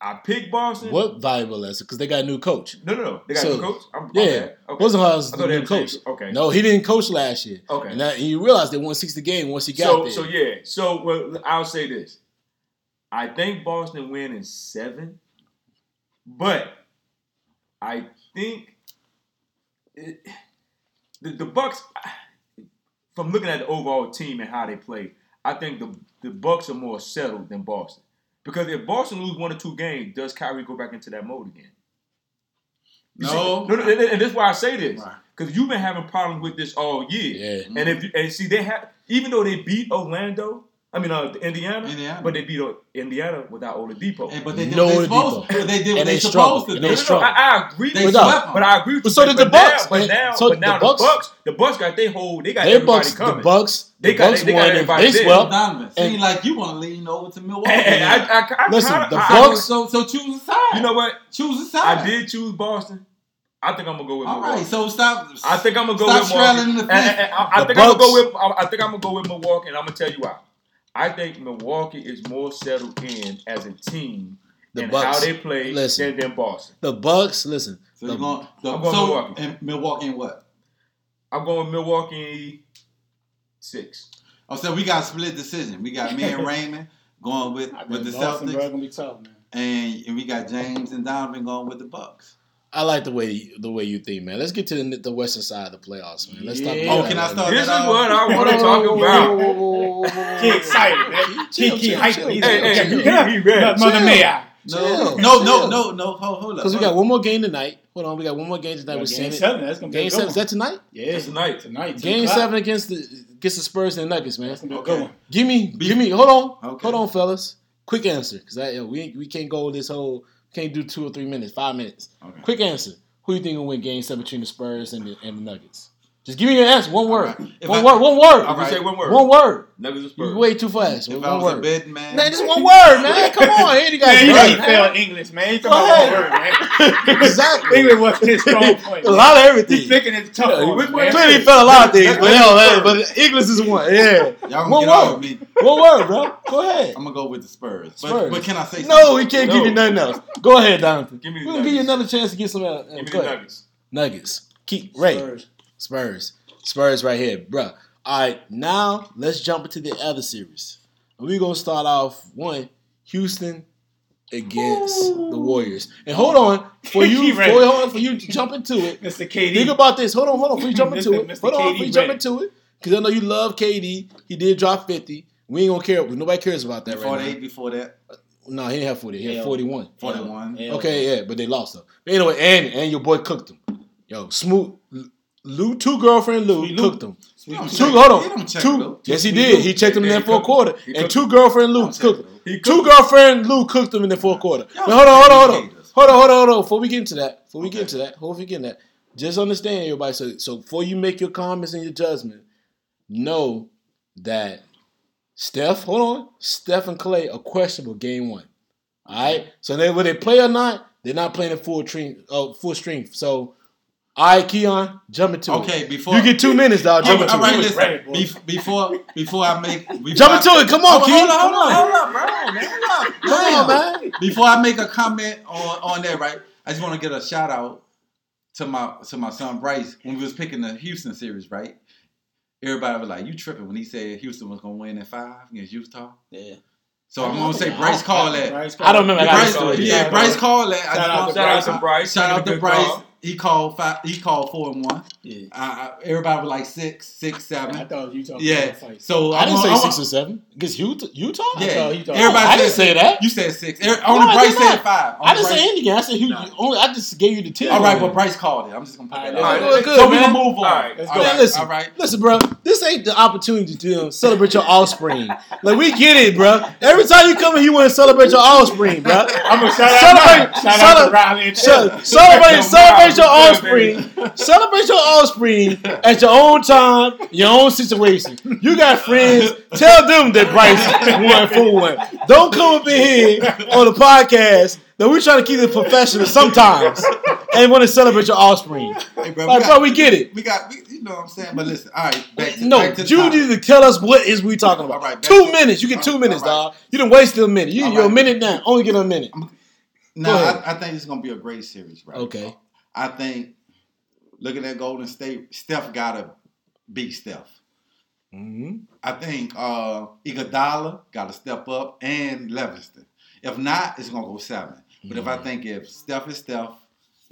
I picked Boston. What valuable lesson? Because they got a new coach. No. They got a new coach? Okay. Rosenhaus is the new coach. Okay. No, he didn't coach last year. Okay. And you realize they won 60 games once he got there. So, yeah. So, well, I'll say this. I think Boston win in 7, but I think the Bucks, from looking at the overall team and how they play, I think the Bucks are more settled than Boston. Because if Boston lose 1 or 2 games, does Kyrie go back into that mode again? No, and that's why I say this. Because you've been having problems with this all year. Yeah. And they have, even though they beat Orlando. Indiana, but they beat Indiana without Oladipo. But they did what they're supposed to do. I agree with that. But I agree with you. So did the Bucks. But now the Bucks got their whole. They got everybody coming. The Bucks. They got everybody. They swept. Seems like you want to lean over to Milwaukee. Listen, the Bucks. So choose a side. You know what? Choose a side. I did choose Boston. I think I'm gonna go with Milwaukee. All right, so stop. I think I'm gonna go with Milwaukee. I think I'm gonna go with Milwaukee, and I'm gonna tell you why. I think Milwaukee is more settled in as a team and how they play than Boston. The Bucks, listen. I'm going Milwaukee. And Milwaukee in what? I'm going Milwaukee 6. Oh, so we got a split decision. We got me and Raymond going with the Celtics. Gonna be tough, man. And we got James and Donovan going with the Bucks. I like the way you think, man. Let's get to the western side of the playoffs, man. Let's talk. Oh, can I start? This is what I want to talk about. Get excited, man. Get hyped. Hey, get up, you ready? Mother may I? No. Hold up. Because we got one more game tonight. Hold on, we got one more game tonight. We're seeing it. Game seven. Is that tonight? Yeah, it's tonight. Game 7 against the Spurs and the Nuggets, man. That's gonna be a good one. Give me. Hold on, fellas. Quick answer, because we can't go this whole. Can't do 2 or 3 minutes, 5 minutes. Okay. Quick answer. Who you think will win Game 7 between the Spurs and the Nuggets? Just give me your answer. One word. Right. One word. I'm going to say one word. One word. Nuggets or Spurs. You're way too fast. If I was a bed, man. Man, just one word, man. Come on. Here you guys. Man, you failed English, man. You talking about one word, man. Exactly. English wasn't his strong point. Man. A lot of everything. He's picking his tough one. Clearly he fell a lot of things, but English is one. Yeah. Y'all going to get out of me. One word, bro. Go ahead. I'm going to go with the Spurs. But can I say something? No, he can't give you nothing else. Go ahead, Donovan. Give me the Nuggets. We're going to give you another chance to get some out. Give me the Nuggets. Nuggets. Keep Ray. Spurs right here, bruh. All right, now let's jump into the other series. We're going to start off, Houston against the Warriors. And hold on, for you to jump into it. Mr. KD. Think about this. Hold on, before you jump into it. Because I know you love KD. He did drop 50. We ain't going to care. Nobody cares about that right now. 48 before that. No, he didn't have 40. He had 41. 41. Okay, yeah, but they lost, though. But anyway, and your boy cooked him. Yo, Smooth. Lou, two girlfriend Lou Sweet cooked him. Yes, he did. He checked him in that fourth quarter. And two girlfriend Lou cooked him. Two girlfriend Lou cooked him in the fourth quarter. Now, hold on. Before we get into that, just understand, everybody. So before you make your comments and your judgment, know that Steph and Clay are questionable game 1. All right? So whether they play or not, they're not playing at full string. So All right, Keon, jump into it. Okay, before you get 2 minutes, dog. Jump into it. All right, listen. Before I make jump into it. Come on, Keon. Hold on, bro. Before I make a comment on that, right? I just want to get a shout out to my son Bryce when we was picking the Houston series, right? Everybody was like, "You tripping?" When he said Houston was gonna win in 5 against Utah. Yeah. So I'm going to say Bryce called that. I don't remember that. Yeah, Bryce called that. Shout out to Bryce. Shout out to Bryce. He called 4-1. Yeah. Everybody was like 6, 7. I thought Utah. Yeah. So I didn't say 6 or 7. Because Utah? Yeah. I didn't say that. You said 6. Only Bryce said 5. I didn't say anything. I said Utah. I just gave you the 10. All right, but Bryce called it. I'm just going to put that out. So we can move on. All right. Let's go. All right. Listen, bro. This ain't the opportunity to celebrate your offspring. Like, we get it, bro. Every time you come in, you want to celebrate your offspring, bro. I'm going to shout out to Riley and Celebrate. Celebrate your offspring at your own time, your own situation. You got friends. Tell them that Bryce won 4-1. Don't come up in here on the podcast that we're trying to keep it professional sometimes and want to celebrate your offspring. Hey, bro, we get it. You know what I'm saying? But listen, all right. Back to you need to tell us what is we talking about. Right, 2 minutes. You get 2 minutes, dog. You done wasted a minute. You're a minute now. Only get a minute. I think it's going to be a great series, right? Okay. I think looking at Golden State, Steph gotta beat Steph. Mm-hmm. I think Iguodala gotta step up and Livingston. If not, it's gonna go 7. But if I think if Steph is Steph,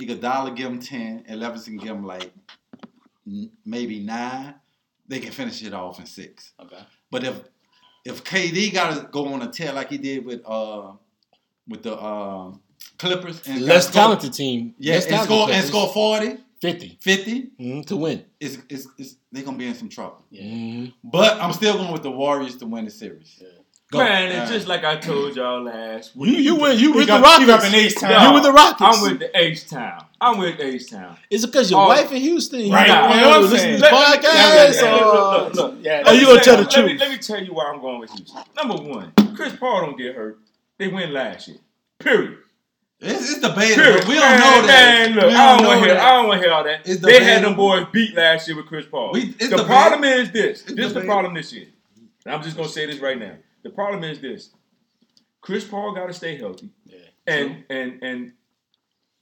Iguodala give him 10 and Livingston give him like maybe 9, they can finish it off in 6. Okay. But if KD gotta go on a tear like he did with the Clippers and less talented team. Yeah, and score 40. 50. 50. Mm-hmm. To win. They're going to be in some trouble. Yeah. Mm-hmm. But I'm still going with the Warriors to win the series. Yeah. Man, it's just like I told y'all last week. You with the Rockets. I'm with H-Town. Is it because your wife in Houston? Right. You listen to this podcast? Look. Are you going to tell the truth? Let me tell you why I'm going with Houston. Number one, Chris Paul don't get hurt. They win last year. Period. It's debatable. We don't know that. Man, look, I don't want to hear all that. They had them boys beat last year with Chris Paul. The problem is this. This is the problem this year. And I'm just going to say this right now. The problem is this. Chris Paul got to stay healthy. Yeah. And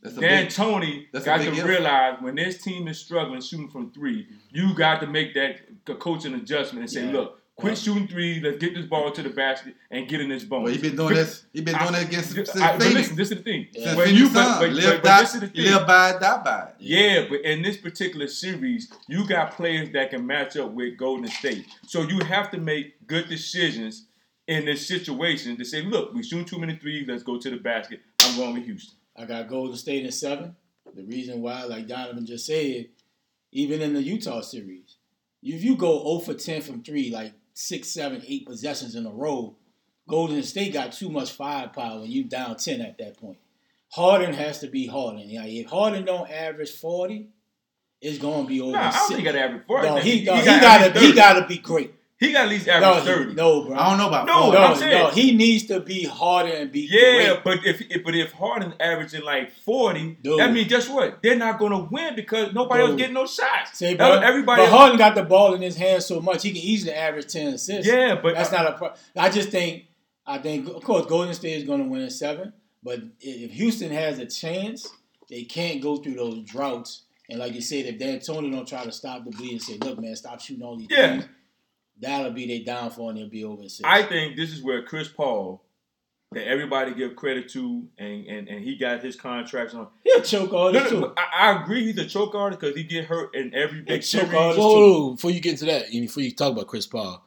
D'Antoni got to realize when this team is struggling shooting from 3, you got to make that coaching adjustment and say, look, quit shooting 3. Let's get this ball to the basket and get in this bone. Well, he's been doing that against Phoenix. Listen, this is the thing. Yeah. Live by it, die by it. Yeah, but in this particular series, you got players that can match up with Golden State. So you have to make good decisions in this situation to say, look, we shoot too many 3s. Let's go to the basket. I'm going with Houston. I got Golden State in 7. The reason why, like Donovan just said, even in the Utah series, if you go 0 for 10 from 3, like 6, 7, 8 possessions in a row, Golden State got too much firepower when you down 10 at that point. Harden has to be Harden. Like, if Harden don't average 40, it's going to be over 6. I don't think he got to average 40. He got to be great. He got at least average 30. No, bro. I don't know about 40. No, he needs to be Harden and be great. Yeah, but if Harden averaging like 40, that means guess what? They're not going to win because nobody else getting no shots. Say, bro, but Harden got the ball in his hands so much, he can easily average 10 assists. Yeah, but that's not a problem. I think, of course, Golden State is going to win in 7, but if Houston has a chance, they can't go through those droughts. And like you said, if D'Antoni don't try to stop the bleed and say, look, man, stop shooting all these things, that'll be their downfall and they'll be over in 6. I think this is where Chris Paul, that everybody give credit to, and he got his contracts on. He'll choke artist too. I agree he's a choke artist because he get hurt in every big series. Before you get into that, before you talk about Chris Paul,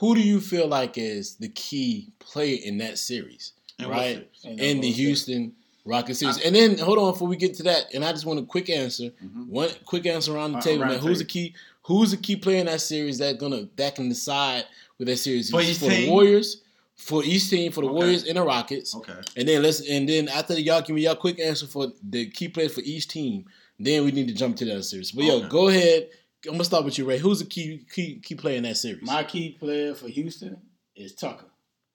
who do you feel like is the key player in that series? Right? In the Houston Rockets series. And then, hold on, before we get to that, and I just want a quick answer. Mm-hmm. One quick answer around the table, man. Who's the key player in that series that can decide with that series for the Warriors and the Rockets? Okay. And then after y'all give me y'all quick answer for the key player for each team, then we need to jump to that series. But go ahead. I'm gonna start with you, Ray. Who's the key player in that series? My key player for Houston is Tucker.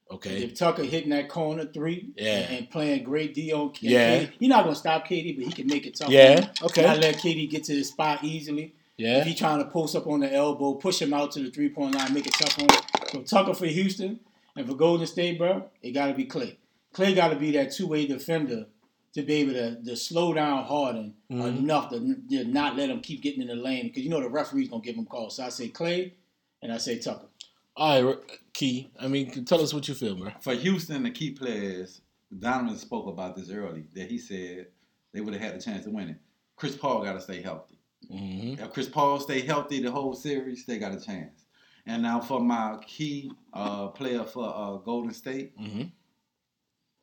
Okay. If Tucker hitting that corner three and playing great D on KD, he's not going to stop KD, but he can make it tough. Yeah. Okay. Not let KD get to his spot easily. Yeah. If he's trying to post up on the elbow, push him out to the three-point line, make it tough on him. So Tucker for Houston and for Golden State, bro, it got to be Clay. Clay got to be that two-way defender to be able to slow down Harden enough to not let him keep getting in the lane because you know the referee's going to give him calls. So I say Clay and I say Tucker. All right, Key. I mean, tell us what you feel, bro. For Houston, the key players, Donovan spoke about this early, that he said they would have had the chance to win it. Chris Paul got to stay healthy. Mm-hmm. If Chris Paul stay healthy the whole series, they got a chance. And now for my key player for Golden State,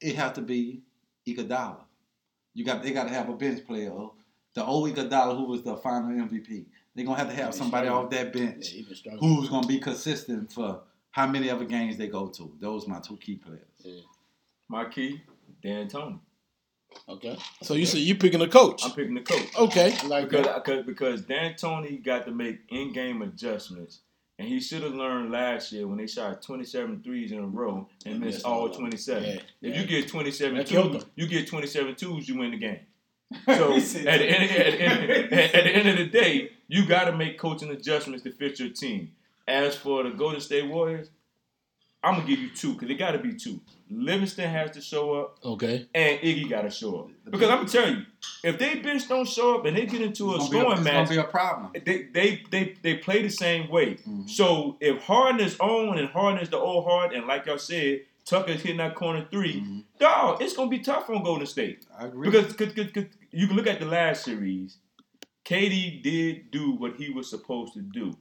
it has to be Iguodala. They got to have a bench player. The old Iguodala who was the final MVP. They're going to have somebody off that bench who's going to be consistent for how many other games they go to. Those are my two key players. Yeah. My key, D'Antoni. Okay. So you say you're picking a coach. I'm picking the coach. Okay. Because D'Antoni got to make in-game adjustments. And he should have learned last year when they shot 27 threes in a row and missed all 27. Yeah. If you get 27 twos, you win the game. So at the end of the day, you got to make coaching adjustments to fit your team. As for the Golden State Warriors, I'm going to give you two because it got to be two. Livingston has to show up. Okay. And Iggy got to show up. Because I'm going to tell you, if they bench don't show up and they get into a scoring match, it's going to be a problem. They play the same way. Mm-hmm. So if Harden is on and Harden is the old Harden, and like y'all said, Tucker's hitting that corner three, dog, it's going to be tough on Golden State. I agree. Because you can look at the last series. KD did do what he was supposed to do.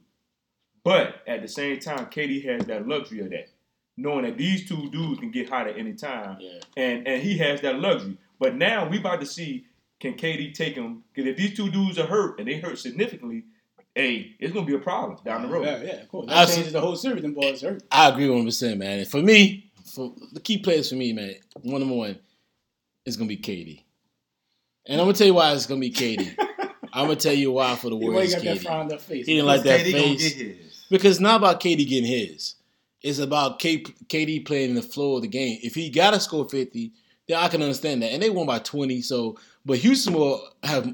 But at the same time, KD has that luxury of that, knowing that these two dudes can get hot at any time. Yeah. And he has that luxury. But now we about to see, can KD take him? Because if these two dudes are hurt, and they hurt significantly, hey, it's going to be a problem down the road. Yeah, of course. That changes the whole series, them boys hurt. I agree with what I'm saying, man. And for me, the key players for me, man, one, it's going to be KD. And I'm going to tell you why it's going to be KD. I'm going to tell you why for the Warriors, KD. He didn't like that face. Because it's not about KD getting his. It's about KD playing in the flow of the game. If he got to score 50, then I can understand that. And they won by 20. So, but Houston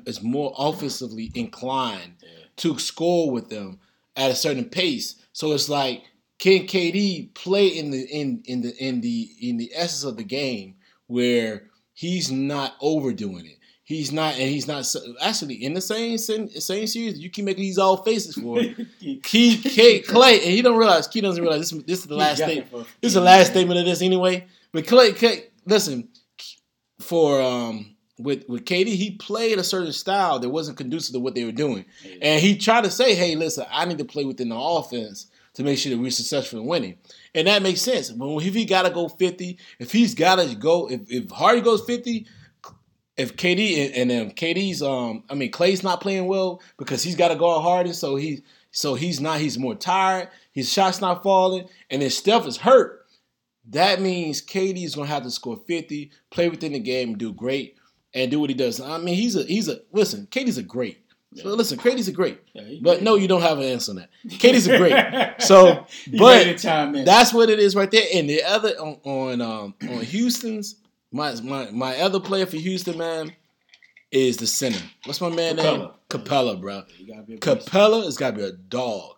is more offensively inclined to score with them at a certain pace. So it's like, can KD play in the essence of the game where he's not overdoing it? He's not, in the same series, you keep making these all faces for him. Clay, and Key doesn't realize this is the last statement. This is the last statement of this anyway. But Clay, listen, for with KD, he played a certain style that wasn't conducive to what they were doing. And he tried to say, hey, listen, I need to play within the offense to make sure that we're successful in winning. And that makes sense. But if he got to go 50, if Harden goes 50, if KD Clay's not playing well because he's got to go out Harden, so he's more tired, his shot's not falling, and then Steph is hurt. That means KD is gonna have to score 50, play within the game, do great, and do what he does. I mean, KD's a great. So listen, KD's a great. But no, you don't have an answer on that. KD's a great. So, but that's what it is right there. And the other on Houston's. My other player for Houston, man, is the center. What's my man name? Capela, bro. Capela has got to be a dog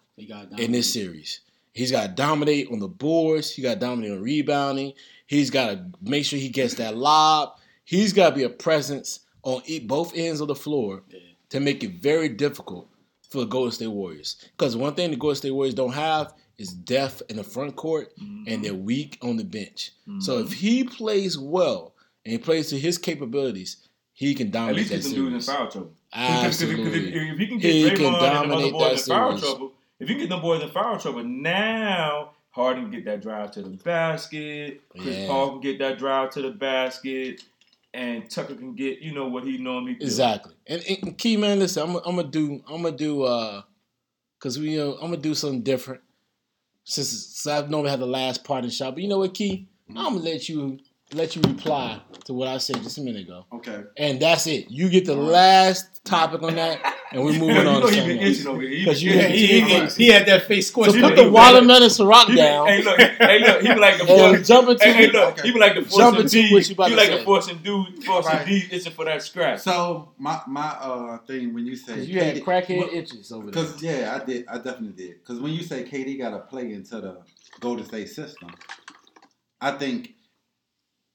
in this series. He's got to dominate on the boards. He got to dominate on rebounding. He's got to make sure he gets that lob. He's got to be a presence on both ends of the floor to make it very difficult for the Golden State Warriors. Because one thing the Golden State Warriors don't have is depth in the front court, and they're weak on the bench. Mm-hmm. So if he plays well and he plays to his capabilities, he can dominate that series. At least he can do it in foul trouble. Absolutely. Because if he can get Draymond and the other boys in foul trouble, now Harden can get that drive to the basket, Chris Paul can get that drive to the basket, and Tucker can get, you know, what he normally does. Exactly. And Key, man, listen, I'm gonna do something different. Since I've normally had the last part in the shot, but you know what, Key? I'm gonna let you reply to what I said just a minute ago. Okay. And that's it. You get the last topic on that. And we're moving on. You know he been itching over here. He had that face squished. So put the watermelon Ciroc down. Hey, look. He be like the forcing. He be like the forcing D. Forcing D itching for that scratch. So my thing when you say you KD, had crackhead itches over there. Yeah, I did. I definitely did. Because when you say KD got to play into the Golden State system, I think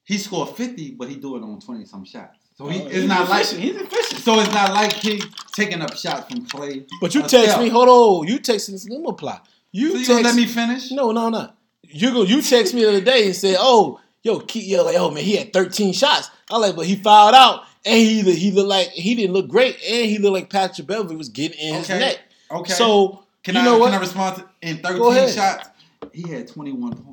he scored 50, but he do it on 20-some shots. So he's efficient. So it's not like he taking up shots from Clay. But you text me, hold on. You text me, I'm gonna apply. You let me finish? No. You text me the other day and said, he had 13 shots. I like, but he fouled out and he looked like he didn't look great and he looked like Patrick Beverly was getting in his neck. Okay. So can I respond to, in 13 shots? He had 21 points.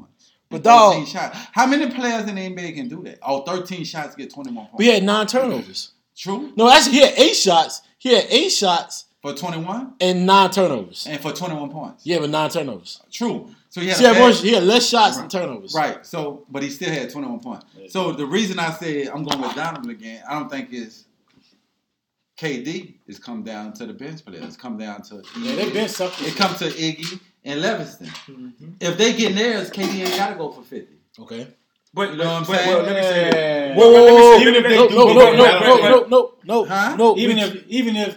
But dog, how many players in the NBA can do that? Oh, 13 shots get 21 points. We had 9 turnovers. True. No, actually, he had 8 shots. For 21? And 9 turnovers. And for 21 points. Yeah, but 9 turnovers. True. So he had less shots than turnovers. Right. So, but he still had 21 points. So the reason I said I'm going with Donovan again, I don't think it's KD. It's come down to the bench players. It's come down to it comes to Iggy. And Livingston, if they get theirs, KD ain't gotta go for 50. Okay, but you know what I'm saying. Let me say that. Whoa! Even if they no.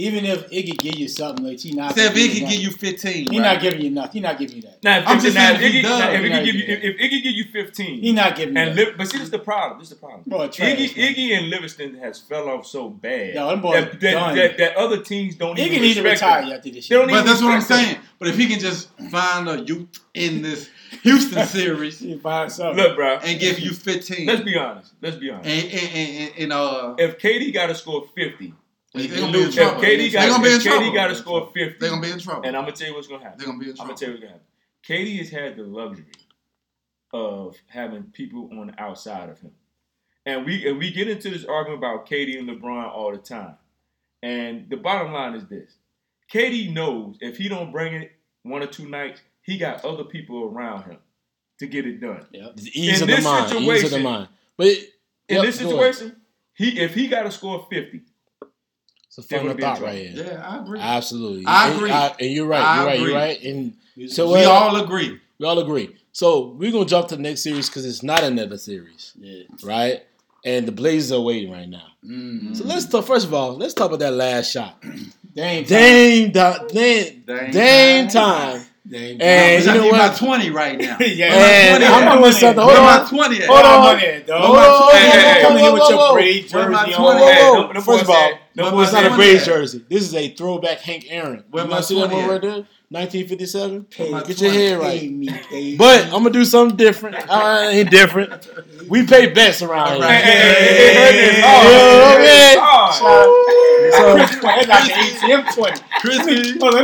Even if Iggy give you something, like he not. If Iggy give you 15, he not giving you nothing. He not giving you that. Now, if Iggy give you 15, he not giving you that. But see, this is the problem. Iggy and Livingston has fell off so bad that other teams don't even respect him. Iggy need to retire after this year. But that's what I'm saying. But if he can just find a youth in this Houston series, look, bro, and give you 15. Let's be honest. And if KD got to score 50. If KD got to score 50, they're going to be in trouble. And I'm going to tell you what's going to happen. KD has had the luxury of having people on the outside of him. And we get into this argument about KD and LeBron all the time. And the bottom line is this. KD knows if he don't bring it one or two nights, he got other people around him to get it done. Yep. Ease of the mind. But in this situation, if he got to score 50, it's a final thought right here. Yeah, I agree. Absolutely. You're right. And so we all agree. So we're going to jump to the next series because it's not another series. Yeah. Right? And the Blazers are waiting right now. Mm-hmm. So let's talk about that last shot. Dame time. And you know what? I'm 20 right now. And I'm doing something. Hold on. First of all, it's not a Braves jersey. This is a throwback Hank Aaron. You want to see that one right there? 1957. Get your head right. But I'm gonna do something different. I ain't different. We pay bets around here. Let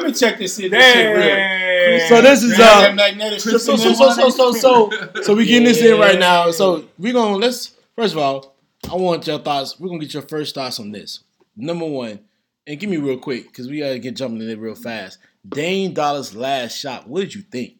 me check this shit. So this is so we getting this in right now. So we gonna first of all, I want your thoughts. We're gonna get your first thoughts on this. Number one, and give me real quick because we gotta get jumping in it real fast. Dame Dolla's last shot. What did you think?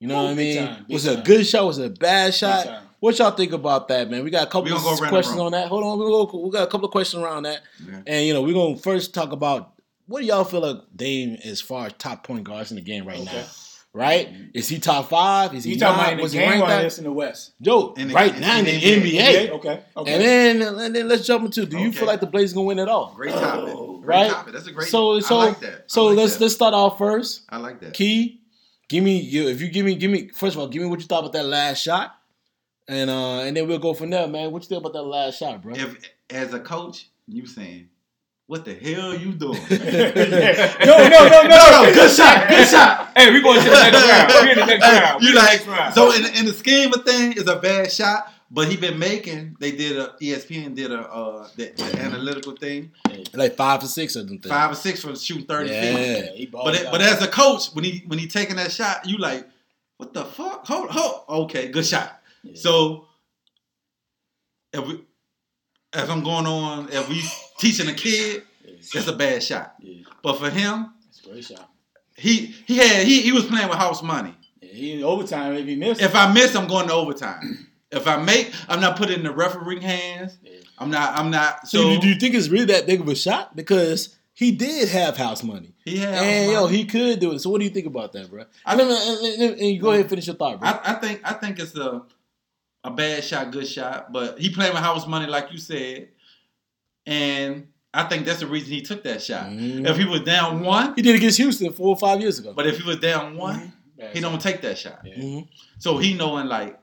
You know what I mean? Was it a good shot? Was it a bad shot? What y'all think about that, man? We got a couple of questions on that. Hold on, we got a couple of questions around that, and we're gonna first talk about. What do y'all feel like Dame as far as top point guards in the game right now? Right? Is he top 5? Is he top 9? Was he ranked that in the West? Yo, right now in the NBA. Okay. And then let's jump into. Do you feel like the Blazers gonna win it all? Great topic. Right? That's a great. So I like that. Let's start off first. I like that. Key, give me. First of all, give me what you thought about that last shot, and then we'll go from there, man. What you think about that last shot, bro? If as a coach, you saying. What the hell you doing? No. Good shot. Hey, we going to the next round. We in the next round. So in the scheme of things, it's a bad shot, but he been making. They did ESPN did the analytical thing, like 5 or 6 of them things. 5 or 6 from shooting 30 feet. Yeah, but as a coach, when he taking that shot, you like, what the fuck? Hold. Okay, good shot. Yeah. So if we teaching a kid, that's a bad shot. Yeah. But for him, that's a great shot. He was playing with house money. Yeah, he in overtime if he missed. If I miss, I'm going to overtime. If I make, I'm not putting in the refereeing hands. Yeah. I'm not. So do you think it's really that big of a shot? Because He did have house money. He had house money. Yo, he could do it. So what do you think about that, bro? And go ahead and finish your thought, bro. I think it's a bad shot, good shot. But he played with house money, like you said. And I think that's the reason he took that shot. Mm-hmm. If he was down one. He did against Houston 4 or 5 years ago. But if he was down one, mm-hmm. he don't take that shot. Yeah. Mm-hmm. So he knowing, like,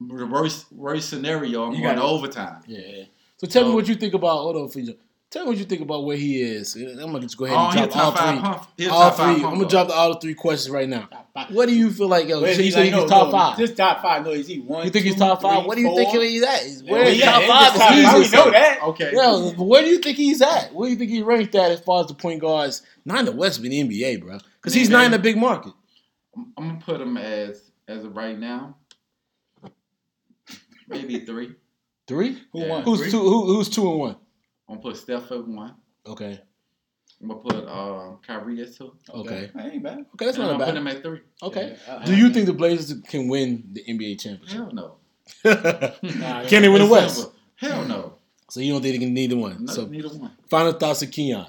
the worst scenario, I'm going to overtime. Yeah. So tell me what you think about Odo Fijo. Tell me what you think about where he is. I'm going to go ahead and drop all three. I'm going to drop all the three questions right now. What do you feel like? Yo, you think he's top five? Just top five. No, is he one? You think he's top five? What do you think he's at? Where is top five? We know that. Okay. Yeah, where do you think he's at? Where do you think he ranked at as far as the point guards? Not in the West, but in the NBA, bro. Because he's not in the big market. I'm going to put him as of right now. Maybe three. Three? Who won? Who's 2 and 1? I'm going to put Steph at 1. Okay. I'm going to put Kyrie at 2. Okay. That ain't bad. Okay, that's not bad. I'm going to put him at 3. Okay. Yeah. Do you think the Blazers can win the NBA championship? Hell no. Can they win the West? Simple. Hell no. So you don't think they can need one? No, so neither one. Final thoughts of Keon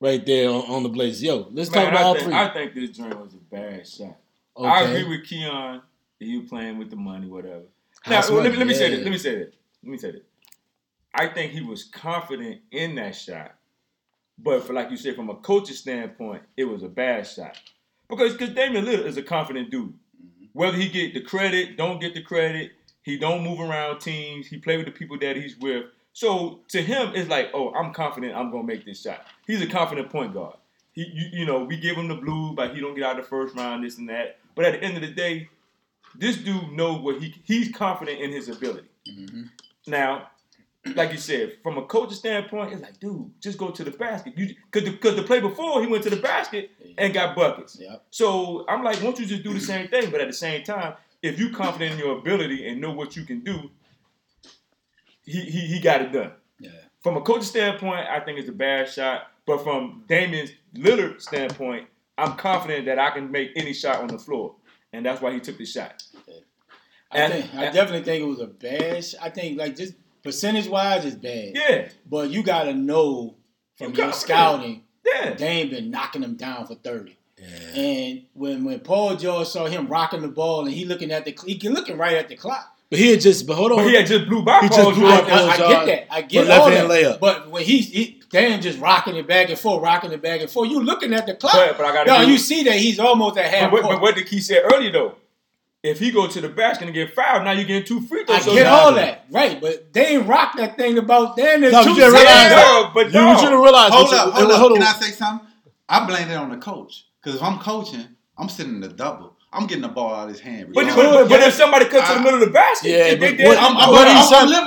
right there on the Blazers. Yo, let's talk about all three. I think this joint was a bad shot. Okay. I agree with Keon that you playing with the money, whatever. Now, let me say that. I think he was confident in that shot. But for like you said, from a coach's standpoint, it was a bad shot. Because Damian Lillard is a confident dude. Whether he get the credit, don't get the credit, he don't move around teams, he play with the people that he's with. So to him, it's like, oh, I'm confident I'm going to make this shot. He's a confident point guard. We give him the blue, but he don't get out of the first round, this and that. But at the end of the day, this dude knows what he's confident in his ability. Mm-hmm. Now, like you said, from a coach's standpoint, it's like, dude, just go to the basket. Because the play before, he went to the basket and got buckets. Yep. So I'm like, won't you just do the same thing? But at the same time, if you're confident in your ability and know what you can do, he got it done. Yeah. From a coach's standpoint, I think it's a bad shot. But from Damian Lillard's standpoint, I'm confident that I can make any shot on the floor. And that's why he took the shot. Yeah. I definitely think it was a bad shot. I think, like, just – percentage-wise, it's bad. Yeah. But you got to know from your scouting, Dame been knocking him down for 30. Yeah. And when Paul George saw him rocking the ball and he looking right at the clock. But he had just blew by Paul George. I get that. I get all that. Layup. But when Dame just rocking it back and forth, you looking at the clock. But I gotta you see that he's almost at half court. But what the key said earlier, though. If he go to the basket and get fouled, now you're getting 2 free throws. I get all that. Right, but they ain't rock that thing about them. No, you didn't realize that. But you didn't realize. Hold up. Can I say something? I blame that on the coach. Because if I'm coaching, I'm sitting in the double. I'm getting the ball out of his hand. But if somebody cuts to the middle of the basket, I'm living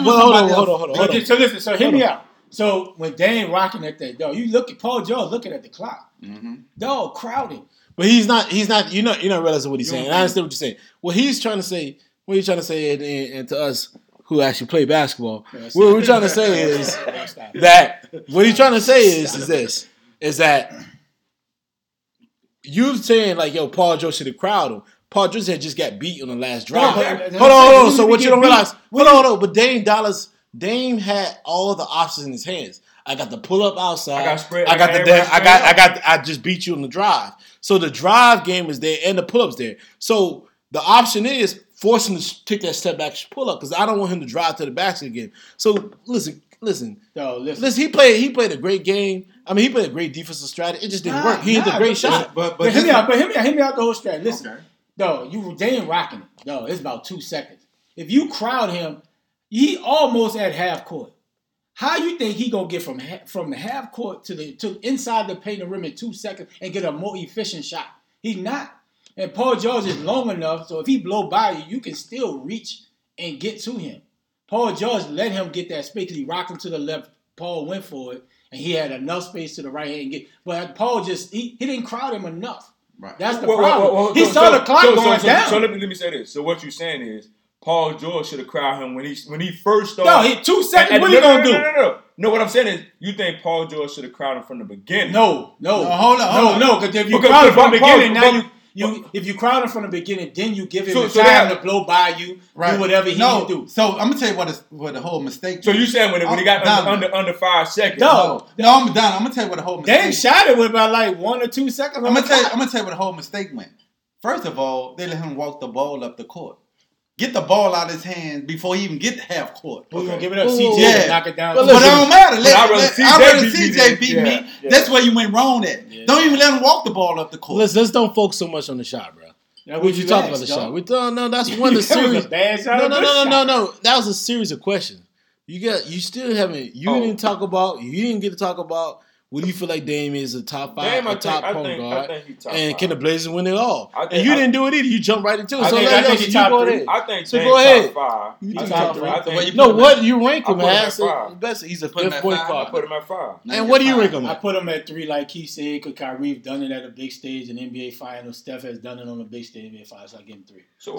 with somebody else. Hold on. So listen, so hear me out. So when they ain't rocking that thing, dog, you look at Paul George looking at the clock. Mm-hmm. Dog, crowding. But he's not, you're not realizing what he's saying. And I understand what you're saying. What he's trying to say, and to us who actually play basketball, what we're trying to say is that, what he's trying to say is this, is that you're saying, like, yo, Paul George should have crowd him. Paul George had just got beat on the last drive. Hold on. So what you don't realize, hold on. But Dame had all the options in his hands. I got the pull up outside. I just beat you on the drive. So the drive game is there and the pull up's there. So the option is force him to take that step back pull up because I don't want him to drive to the basket again. So listen. No, listen. He played a great game. I mean, he played a great defensive strategy. It just didn't work. He hit a great shot. But hit me out the whole strategy. Listen, they ain't rocking it. No, it's about 2 seconds. If you crowd him, he almost at half court. How you think he gonna get from the half court to inside the paint and rim in 2 seconds and get a more efficient shot? He's not. And Paul George is long enough, so if he blow by you can still reach and get to him. Paul George let him get that space. He rocked him to the left. Paul went for it, and he had enough space to the right hand and get. But Paul just he didn't crowd him enough. Right. That's the problem. He saw the clock going down. So let me say this. So what you're saying is, Paul George should have crowded him when he first started. No, 2 seconds. What are you going to do? No, what I'm saying is you think Paul George should have crowded him from the beginning. No. Hold on. No, because if you crowd him from the beginning, now you If you crowd him from the beginning, then you give him time to blow by you, right. Do whatever he can do. So I'm gonna tell you what the whole mistake. So you said when it got under 5 seconds. No, I'm done. I'm gonna tell you what the whole mistake. They shot it with about like 1 or 2 seconds. I'm gonna tell you what the whole mistake went. First of all, they let him walk the ball up the court. Get the ball out of his hands before he even get to half court. We're going to give it up. CJ knock it down. But it don't matter. I'd rather CJ beat me. Yeah. That's where you went wrong at. Yeah. Don't even let him walk the ball up the court. Let's don't focus so much on the shot, bro. Yeah, what you talking about the shot? That's one of the series. No. That was a series of questions. You didn't get to talk about what do you feel like Dame is a top five, point guard? I think top and five. Can the Blazers win it all? And you didn't do it either. You jumped right into it. I think Dame's top five. You top three. No, what you rank him as? He's a fifth point guard. I put him at five. And what do you rank him at? I put him at three, like he said, because Kyrie done it at a big stage in NBA Finals. Steph has done it on a big stage in NBA Finals. I give him three. So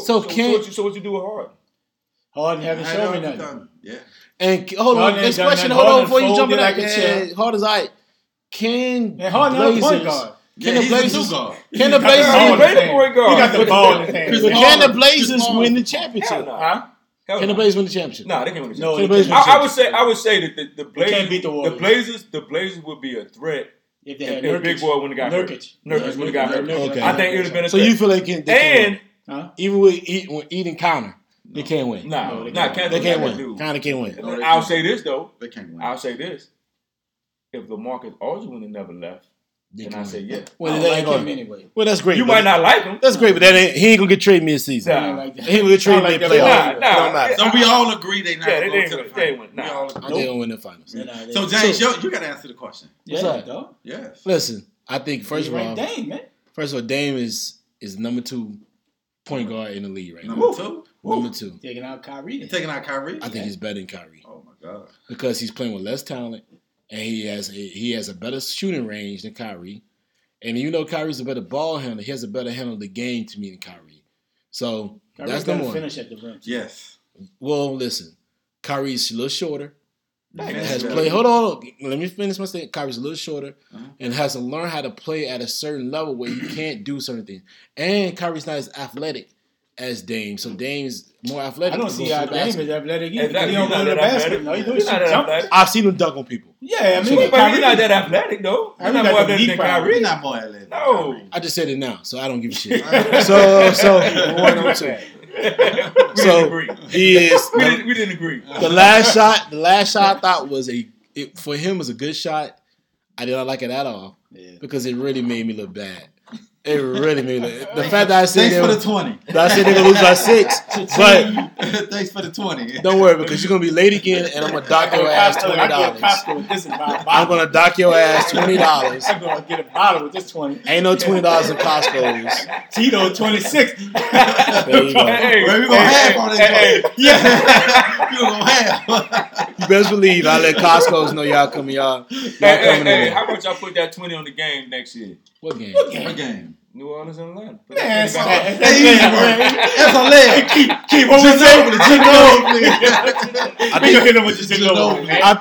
what you do with Harden? Harden haven't shown me nothing. Yeah. And hold on, this question. Hold on before you jump in. Harden's all right. Can the Blazers win the championship? Can the Blazers win the championship? No, they can't win the championship. I would say that the Blazers would be a threat if Big Boy wouldn't have got hurt. Nurkic wouldn't have got hurt. I think it would have been a threat. So you feel like they can win. Even with Eden Connor. They can't win. No, they can't win. Connor can't win. I'll say this, though. They can't win. I'll say this. If LaMarcus Aldridge never left, then I say yeah. Well, that ain't like him anyway. Well, that's great. You might not like him. That's great, but that ain't, he ain't gonna get traded mid-season. He ain't gonna get traded mid-playoff. So we all agree they not gonna go to the finals. They don't win the finals. So James, you gotta answer the question. Yes. Listen, I think first of all, Dame is number 2 point guard in the league right now. Number two. Taking out Kyrie. I think he's better than Kyrie. Oh my God. Because he's playing with less talent. And he has a better shooting range than Kyrie. And you know Kyrie's a better ball handler. He has a better handle of the game to me than Kyrie. So Kyrie's that's number one. Finish at the rim. Yes. Well, listen. Kyrie's a little shorter. Let me finish my statement. Kyrie's a little shorter and has to learn how to play at a certain level where you can't do certain things. And Kyrie's not as athletic as Dame. So Dame's more athletic. I don't see how Dame is athletic either. He don't go to the basket. No, he's not athletic. I've seen him dunk on people. Yeah, I mean, he's not that athletic though. He's not more athletic than Kyrie. Not more athletic. No, I just said it now, so I don't give a shit. So 1 or 2. We didn't agree. The last shot I thought for him was a good shot. I did not like it at all because it really made me look bad. It really made it. The fact that I said they're gonna lose by 6, but thanks for the 20. Don't worry because you're gonna be late again, and I'm gonna dock your ass $20. I'm gonna dock your ass $20. I'm gonna get a bottle with this 20. Ain't no $20 in Costco's. Tito 26. There you go. Hey, we gonna have on this. Yeah, you gonna have. You best believe I let Costco's know y'all coming, y'all. How much y'all put that 20 on the game next year? What game? New Orleans and Atlanta. That's a leg. Keep what we say with the Ginobili. I think hitting with the Ginobili. I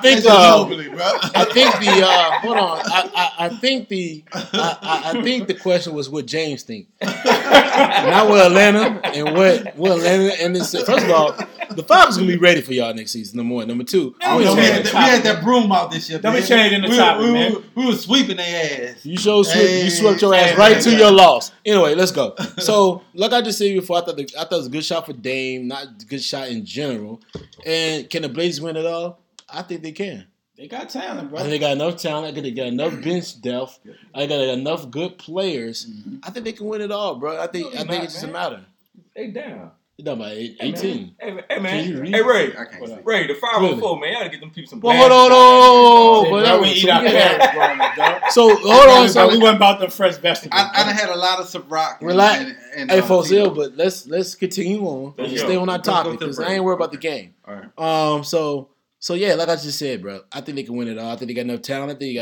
think the question was what James think. Not what Atlanta and what Atlanta and this. First of all, the Falcons gonna be ready for y'all next season. Number one, number two. We had that broom out this year. Don't be changing the topic, man. We were sweeping their ass. You swept your ass right to your loss. Anyway, let's go. So, like I just said before, I thought it was a good shot for Dame, not a good shot in general. And can the Blazers win it all? I think they can. They got talent, bro. I think they got enough talent. I think they got enough bench depth. I got enough good players. Mm-hmm. I think they can win it all, bro. I think it's just a matter. They down. They're down by 18. Hey man. Hey Ray. Ray, the 504, man. Y'all gotta get them people some. Well, hold on. So hold on. So we went about the fresh vegetables. I done had a lot of some rock. Relax. Hey, Fossil, but let's continue on. Stay on our topic because I ain't worried about the game. All right. So, yeah, like I just said, bro, I think they can win it all. I think they got enough talent. I think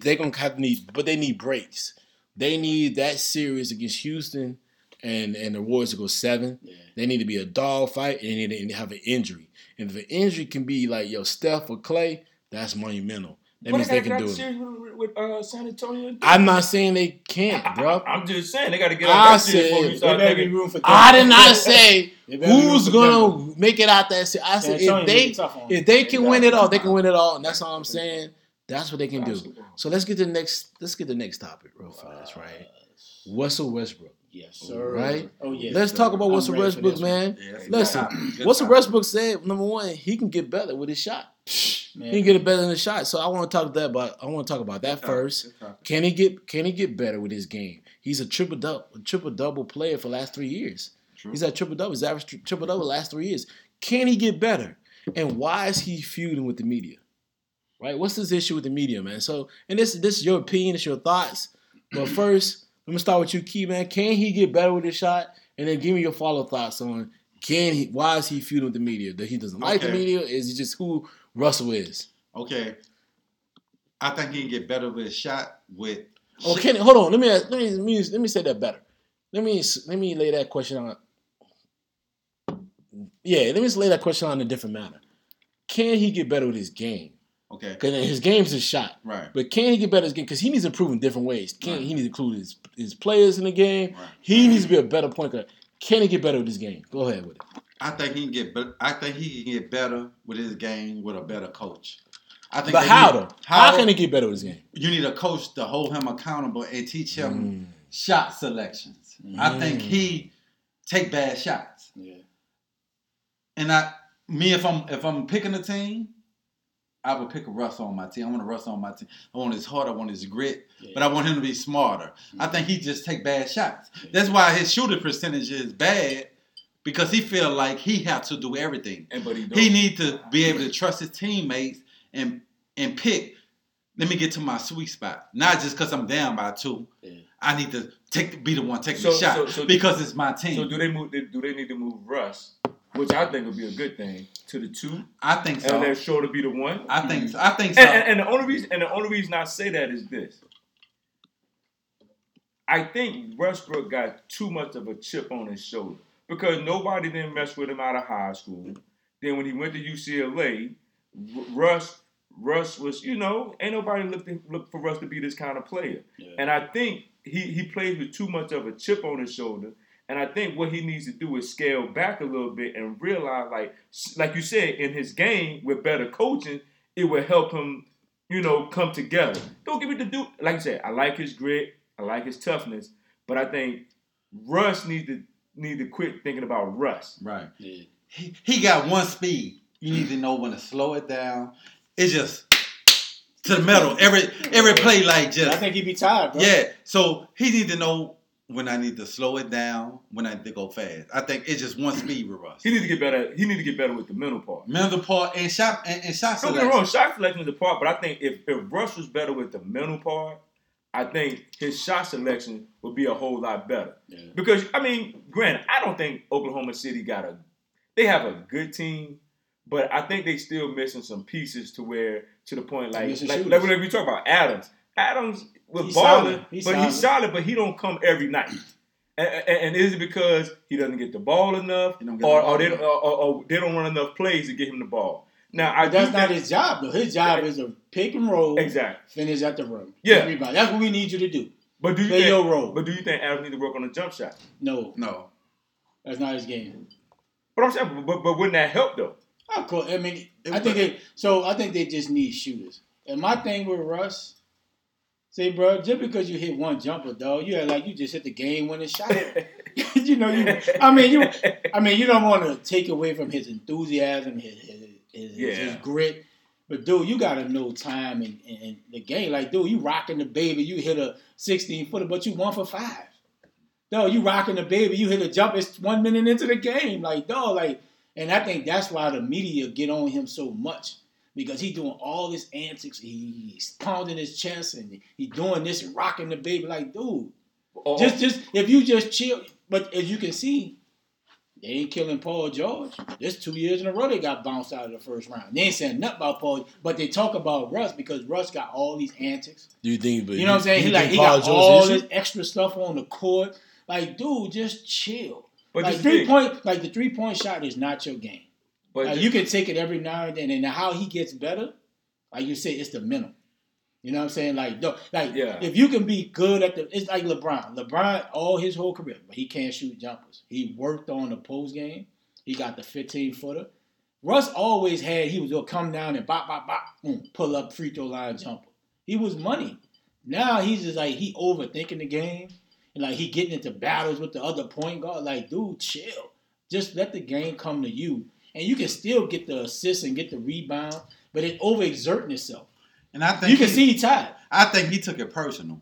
they're going to have to need – but they need breaks. They need that series against Houston and the Warriors to go 7. Yeah. They need to be a dog fight, and they need to have an injury. And if an injury can be like, Steph or Clay, that's monumental. That means they can do it. With San Antonio. I'm not saying they can't, bro. I'm just saying they got to get out that series before you start making room for. I did not say who's gonna make it out that series. I said if they can win it all, they can win it all, and that's all I'm saying. That's what they can do. So let's get the next topic real fast, right? Russell Westbrook. Yes, sir. Right? Oh, yes. Let's talk about Russell Westbrook, man. Yeah, listen, Russell Westbrook said, number one, he can get better with his shot. Man. He can get it better than his shot. So I want to talk about that first. Can he get better with his game? He's a triple double player for the last 3 years. True. He's at triple double. He's averaged triple double last 3 years. Can he get better? And why is he feuding with the media? Right? What's his issue with the media, man? So, and this is your opinion, it's your thoughts. But first, I'm going to start with you, Key, man. Can he get better with his shot? And then give me your follow thoughts on why is he feuding with the media? That he doesn't like the media? Is it just who Russell is? Okay. I think he can get better with his shot with... Oh, can he? Hold on. Let me say that better. Let me lay that question on... Yeah, let me just lay that question on in a different manner. Can he get better with his game? Okay. Because his game's his shot. Right. But can he get better at his game? Because he needs to improve in different ways. He needs to include his players in the game. Right. He needs to be a better point guard. Can he get better with his game? Go ahead with it. I think he can get better with his game with a better coach. How can he get better with his game? You need a coach to hold him accountable and teach him shot selections. I think he take bad shots. Yeah. And if I'm picking a team, I would pick a Russell on my team. I want a Russell on my team. I want his heart. I want his grit. Yeah. But I want him to be smarter. Yeah. I think he just take bad shots. Yeah. That's why his shooting percentage is bad, because he feel like he have to do everything. He need to be able to trust his teammates and pick, let me get to my sweet spot. Not just because I'm down by two. Yeah. I need to be the one taking the shot because it's my team. So do they need to move Russ? Which I think would be a good thing, to the two. I think so. And they're sure to be the one. I think so. And the only reason I say that is this. I think Westbrook got too much of a chip on his shoulder because nobody didn't mess with him out of high school. Then when he went to UCLA, Russ was, ain't nobody looked for Russ to be this kind of player. Yeah. And I think he plays with too much of a chip on his shoulder. And I think what he needs to do is scale back a little bit and realize, like you said, in his game with better coaching, it would help him, come together. Don't give me the dude. Like you said, I like his grit, I like his toughness, but I think Russ need to quit thinking about Russ. Right. Yeah. He got one speed. You need to know when to slow it down. It's just to the metal. Every play, I think he be tired, bro. Yeah. So he need to know when I need to slow it down, when I need to go fast. I think it's just one speed with Russ. He need to get better. He need to get better with the mental part. Mental part and shot selection. Don't get me wrong, shot selection is the part, but I think if Russ was better with the mental part, I think his shot selection would be a whole lot better. Yeah. Because granted, I don't think Oklahoma City they have a good team, but I think they still missing some pieces to the point like when we talk about Adams. With balling, he's solid, but he don't come every night. And is it because he doesn't get the ball enough, or they don't run enough plays to get him the ball? Now, that's not his job, though. His job is to pick and roll, finish at the rim. Yeah, everybody. That's what we need you to do. But play your role. But do you think Adams need to work on a jump shot? No, that's not his game. But I'm saying, but wouldn't that help though? Of course. I think they just need shooters. And my thing with Russ. Say, bro, just because you hit one jumper, dog, you act like you just hit the game-winning shot. You don't want to take away from his enthusiasm, his grit. But, dude, you got to know time and the game. Like, dude, you rocking the baby, you hit a 16-footer, but you 1 for 5. Dog, you rocking the baby, you hit a jump, it's 1 minute into the game. Like, dog, and I think that's why the media get on him so much. Because he's doing all this antics, he's pounding his chest, and he's doing this and rocking the baby. Like, dude, just if you just chill. But as you can see, they ain't killing Paul George. This 2 years in a row they got bounced out of the first round. They ain't saying nothing about Paul, but they talk about Russ because Russ got all these antics. Do you think? But you know what I'm saying? He got all this extra stuff on the court. Like, dude, just chill. But the 3-point shot is not your game. But you can take it every now and then, and how he gets better, like you say, it's the mental. You know what I'm saying? If you can be good at it's like LeBron. LeBron, all his whole career, but he can't shoot jumpers. He worked on the post game. He got the 15-footer. Russ always had, he was going to come down and bop, bop, bop, boom, pull up free throw line jumper. He was money. Now he's just like, he overthinking the game. And like, he getting into battles with the other point guard. Like, dude, chill. Just let the game come to you. And you can still get the assist and get the rebound, but it overexerting itself. And I think you can see he tired. I think he took it personal.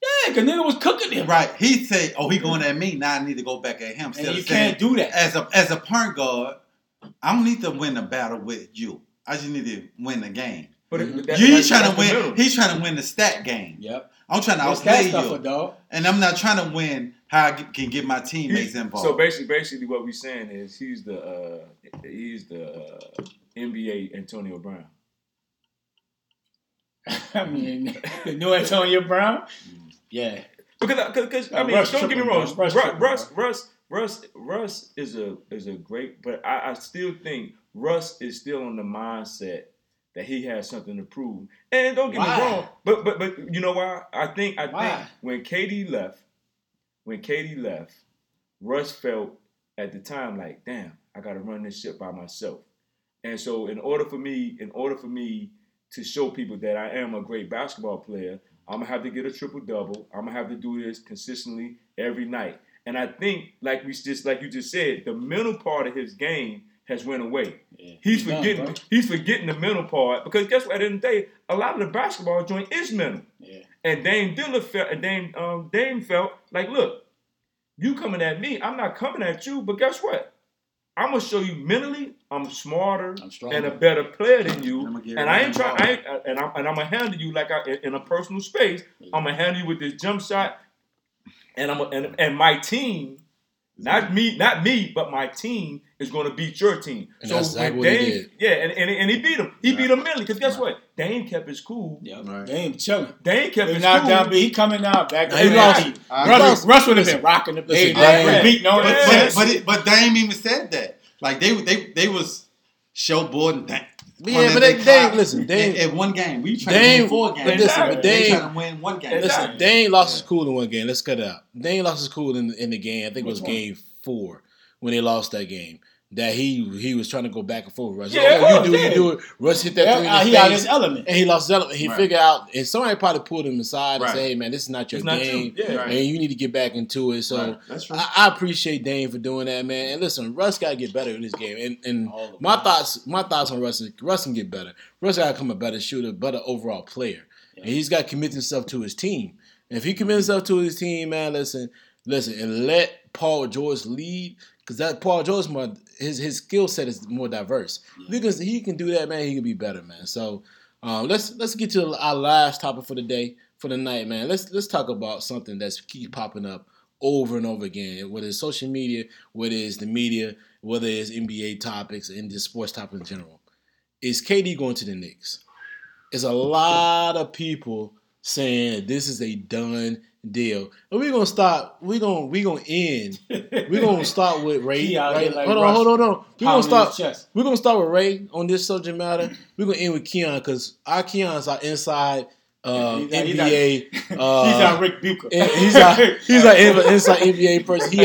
Yeah, because nigga was cooking him. Right. He said, oh, he going at me. Now I need to go back at him. And you can't do that. As a point guard, I don't need to win the battle with you. I just need to win the game. But he's trying to win the stat game. Yep. I'm trying to outplay you. And I'm not trying to win how I can get my teammates involved. So basically what we're saying is he's the NBA Antonio Brown. I mean, the new Antonio Brown? Yeah. Because I mean, don't get me wrong. Russ is a great, but I still think Russ is still on the mindset that he has something to prove. And don't get me wrong, but you know why? I think when KD left, Russ felt at the time like, damn, I gotta run this shit by myself. And so in order for me to show people that I am a great basketball player, I'm going to have to get a triple-double. I'm going to have to do this consistently every night. And I think, like you just said, the mental part of his game has went away. Yeah. He's forgetting the mental part because guess what? At the end of the day, a lot of the basketball joint is mental. Yeah. And Dame felt like, look, you coming at me. I'm not coming at you, but guess what? I'm gonna show you mentally I'm smarter and a better player than you, and I ain't trying. I'm gonna handle you in a personal space. Yeah. I'm gonna handle you with this jump shot, and my team, not me, but my team is gonna beat your team. And so that's exactly what he did. Yeah, and he beat him. He beat him mentally because guess what? Dame kept his cool. Yeah, right. Dame chilling. Dame kept his cool. Down, he coming out back. He lost. Russ would have been rocking the play. But Dame even said that. Like they was showboarding that. Yeah, but they listen. Dame in one game. We trying to win four games. But Dame trying to win one game. Listen, Dame lost his cool in one game. Let's cut it out. Dame lost his cool in the game. I think it was game 4 when they lost that game. That he was trying to go back and forth. Russ, you do it. Russ hit that three in his face. He out his element. And he lost his element. He figured out, and somebody probably pulled him aside and said, hey, man, this is not your game. Yeah, and you need to get back into it. So I appreciate Dame for doing that, man. And listen, Russ got to get better in this game. And my thoughts on Russ is Russ can get better. Russ got to become a better shooter, better overall player. Yeah. And he's got to commit himself to his team. And if he commits himself to his team, man, listen, and let Paul George lead. Because that Paul George, his skill set is more diverse. Yeah. Because he can do that, man. He can be better, man. So let's get to our last topic for the night, man. Let's talk about something that's keep popping up over and over again. Whether it's social media, whether it's the media, whether it's NBA topics and just sports topics in general, is KD going to the Knicks? There's a lot of people saying this is a done deal. And we're gonna start with Ray. Right? Like hold on. We're gonna start with Ray on this subject matter. We're gonna end with Keon because our Keon's our inside NBA. He's our Rick Bucher. He's our inside NBA person. He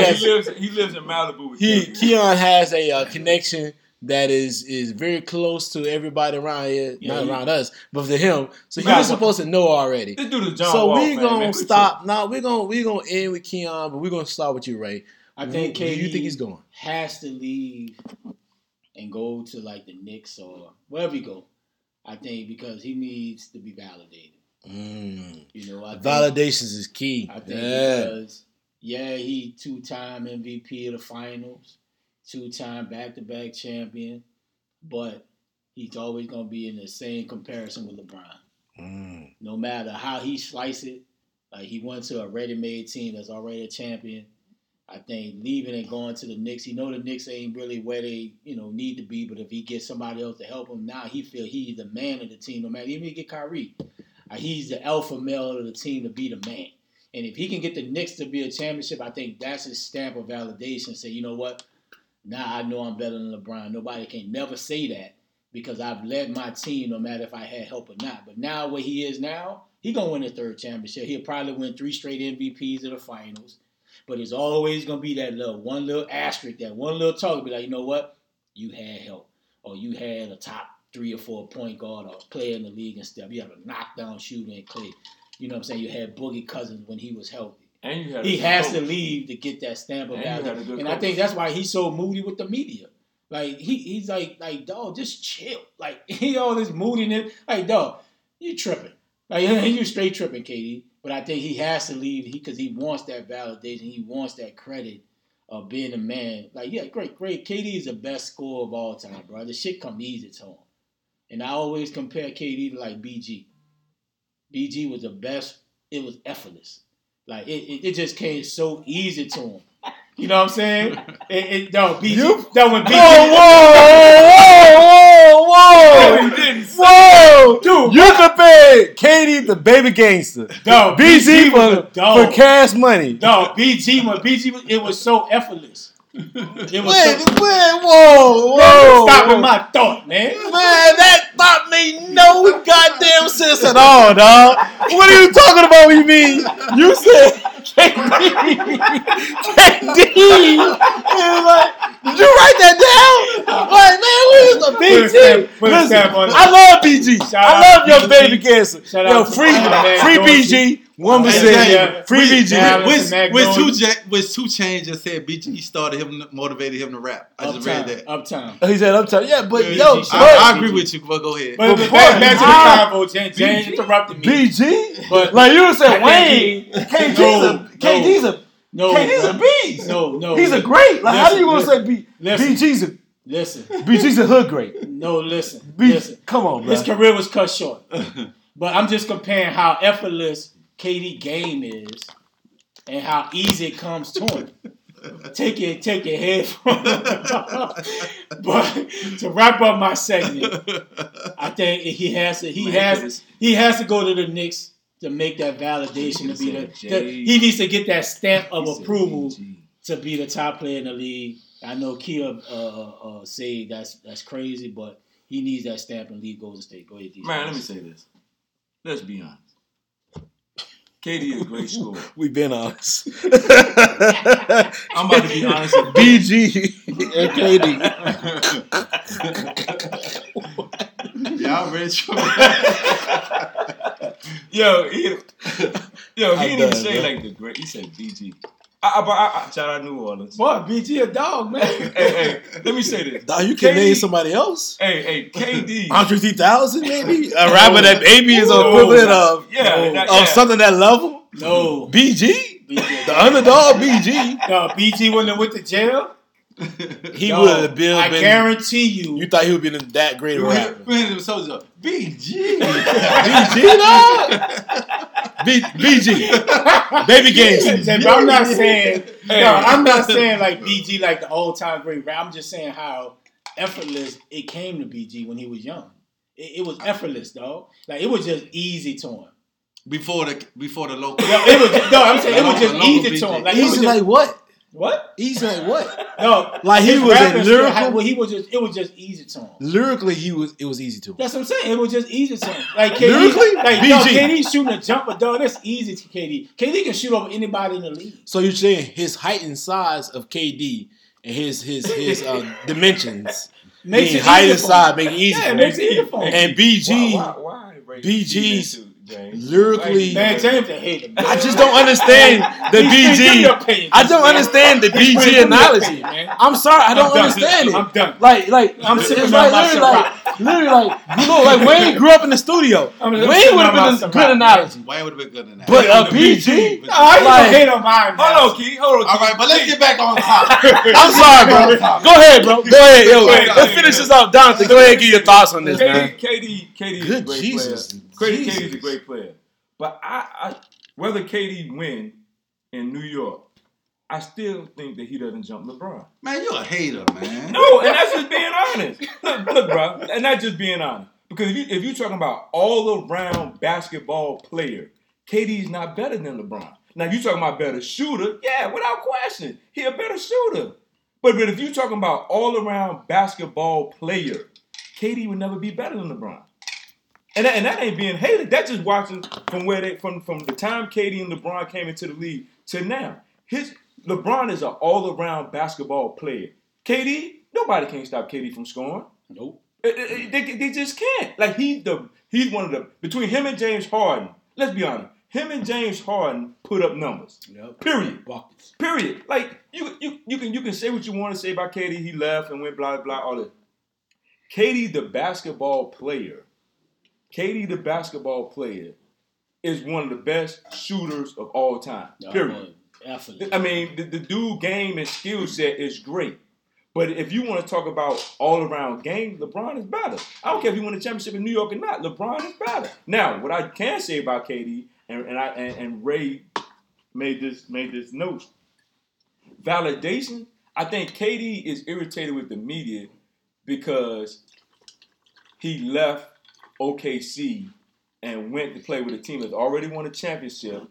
lives in Malibu with Keon has a connection that is very close to everybody around here, around us, but to him. So he was supposed to know already. This dude is John Wall, man. So we're going to stop. Now we're gonna end with Keon, but we're going to start with you, Ray. I think KD you think he's going? Has to leave and go to like the Knicks or wherever he go. I think because he needs to be validated. You know, validations is key. I think because he 2-time MVP of the finals. 2-time back-to-back champion, but he's always going to be in the same comparison with LeBron. No matter how he slice it, like he went to a ready-made team that's already a champion. I think leaving and going to the Knicks, he know the Knicks ain't really where they need to be, but if he gets somebody else to help him, now he feel he's the man of the team. No matter, even if he get Kyrie, he's the alpha male of the team to be the man. And if he can get the Knicks to be a championship, I think that's his stamp of validation. Say, you know what? Now I know I'm better than LeBron. Nobody can never say that because I've led my team no matter if I had help or not. But now where he is now, he's going to win his third championship. He'll probably win 3 straight MVPs of the finals. But it's always going to be that little one little asterisk, that one little talk. Be like, you know what? You had help. Or you had a top 3 or 4 point guard or player in the league and stuff. You had a knockdown shooter in Clay. You know what I'm saying? You had Boogie Cousins when he was healthy. And you had he has coach. To leave to get that stamp of value. And I think that's why he's so moody with the media. Like, he's like, dog, just chill. Like, he all this moodiness. Like, dog, you tripping. Like, you straight tripping, KD. But I think he has to leave because he wants that validation. He wants that credit of being a man. Like, yeah, great. KD is the best scorer of all time, bro. The shit come easy to him. And I always compare KD to, like, BG. BG was the best. It was effortless. Like, it just came so easy to him. You know what I'm saying? No, BG. When BG. Whoa. No, didn't whoa. Dude. You compared KD the baby gangster. No, BG for cash money. No, BG, it was so effortless. It was whoa. Stopping my thought, man. Man, that thought made no goddamn sense at all, dog. What are you talking about? What you mean? You said KD is like, did you write that down? Like, man, where's the BG? I love BG. I love your baby cancer. Yo, free BG. 1%, free BG. With 2 Chainz just said BG started him, motivated him to rap. I just read that. Uptown. He said Uptown. Yeah, but yo, I agree with you, but go ahead. But back to the combo, James interrupted me. BG? But like you said, Wayne, KD's a beast. No. He's a great. Like, how are you going to say BG's a listen. BG's a hood great. No, listen. Come on, bro. His career was cut short. But I'm just comparing how effortless KD game is and how easy it comes to him. Take your head from him. But to wrap up my segment, I think he has to go to the Knicks to make that validation to be he needs to get that stamp of approval to be the top player in the league. I know Keon say that's crazy, but he needs that stamp and leave Golden State. Go ahead, DJ. Man, let me say this. Let's be honest. KD is a great scorer. We've been honest. I'm about to be honest with BG and KD. Y'all rich. He didn't say like the great. He said BG. Shout out New Orleans. Boy, BG a dog, man. hey, let me say this. Dog, you can name somebody else. Hey, KD. Andre 3000, maybe? A rapper that A.B. is an equivalent of something that level? No. BG? The underdog BG. No, BG wouldn't have went to jail. He would have been. I guarantee you. You thought he would have been that great a rapper. BG. BG, dog? BG, baby gangsters. I'm not saying, like BG, like the old time great rap. I'm just saying how effortless it came to BG when he was young. It was effortless, dog. Like it was just easy to him. Before the local. I'm saying it was just easy to him. Like, easy like what? What? Easy like what? No, like he was a lyrical. Well, it was just easy to him. Lyrically, it was easy to him. That's what I'm saying. It was just easy to him. Like KD, lyrically, like BG. KD shooting a jumper, dog. That's easy to KD. KD can shoot over anybody in the league. So you're saying his height and size of KD and his dimensions makes it height and size make it easy. Yeah, it makes it easy for him. And BG, why BG's. James. Lyrically, man, James hate him. I just don't understand the BG. I don't understand the BG analogy. Man. I'm sorry, I don't understand it. I'm done. Like I'm sitting literally, you know, like Wayne grew up in the studio. Wayne would have been a good analogy. Wayne would have been good analogy. But a BG, I hate on mine. Hold on, Key. All right, but let's get back on top. I'm sorry, bro. Go ahead, yo. Let's finish this up, Jonathan. Go ahead, and give your thoughts on this, man. KD, good Jesus. KD's a great player. But I whether KD win in New York, I still think that he doesn't jump LeBron. Man, you're a hater, man. No, and that's just being honest. Look, bro, and that's just being honest. Because if you're talking about all-around basketball player, KD's not better than LeBron. Now, if you're talking about better shooter, yeah, without question, he a better shooter. But if you're talking about all-around basketball player, KD would never be better than LeBron. And that ain't being hated. That's just watching from where they from the time KD and LeBron came into the league to now. LeBron is an all-around basketball player. KD, nobody can stop KD from scoring. Nope. They just can't. Like he's one of the between him and James Harden. Let's be honest. Him and James Harden put up numbers. Yep. Period. Buckets. Period. Like you can say what you want to say about KD. He left and went blah blah all that. KD, the basketball player. KD, the basketball player, is one of the best shooters of all time. Period. Absolutely. I mean, the dude game and skill set is great. But if you want to talk about all-around game, LeBron is better. I don't care if he won the championship in New York or not. LeBron is better. Now, what I can say about KD, and Ray made this note, validation, I think KD is irritated with the media because he left OKC and went to play with a team that's already won a championship,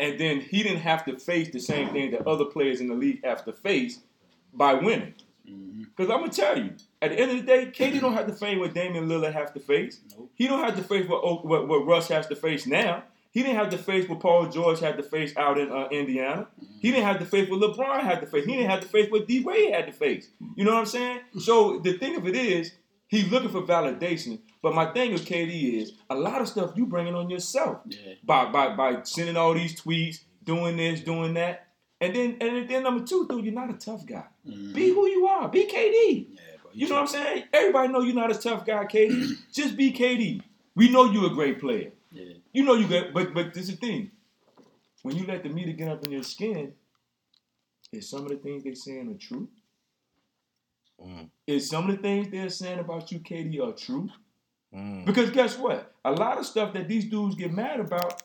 and then he didn't have to face the same thing that other players in the league have to face by winning. Because I'm going to tell you, at the end of the day, KD don't have to face what Damian Lillard has to face. Nope. He don't have to face what Russ has to face now. He didn't have to face what Paul George had to face out in Indiana. Mm-hmm. He didn't have to face what LeBron had to face. He didn't have to face what D. Wade had to face. You know what I'm saying? So the thing of it is, he's looking for validation. But my thing with KD is, a lot of stuff you bringing on yourself by sending all these tweets, doing this, doing that. And then number two, dude, you're not a tough guy. Mm-hmm. Be who you are. Be KD. Yeah, bro, you know what I'm saying? Everybody know you're not a tough guy, KD. Just be KD. We know you're a great player. Yeah. You know you got, but this is the thing. When you let the media get up in your skin, is some of the things they're saying are true? Mm. Is some of the things they're saying about you, KD, are true? Mm. Because guess what? A lot of stuff that these dudes get mad about,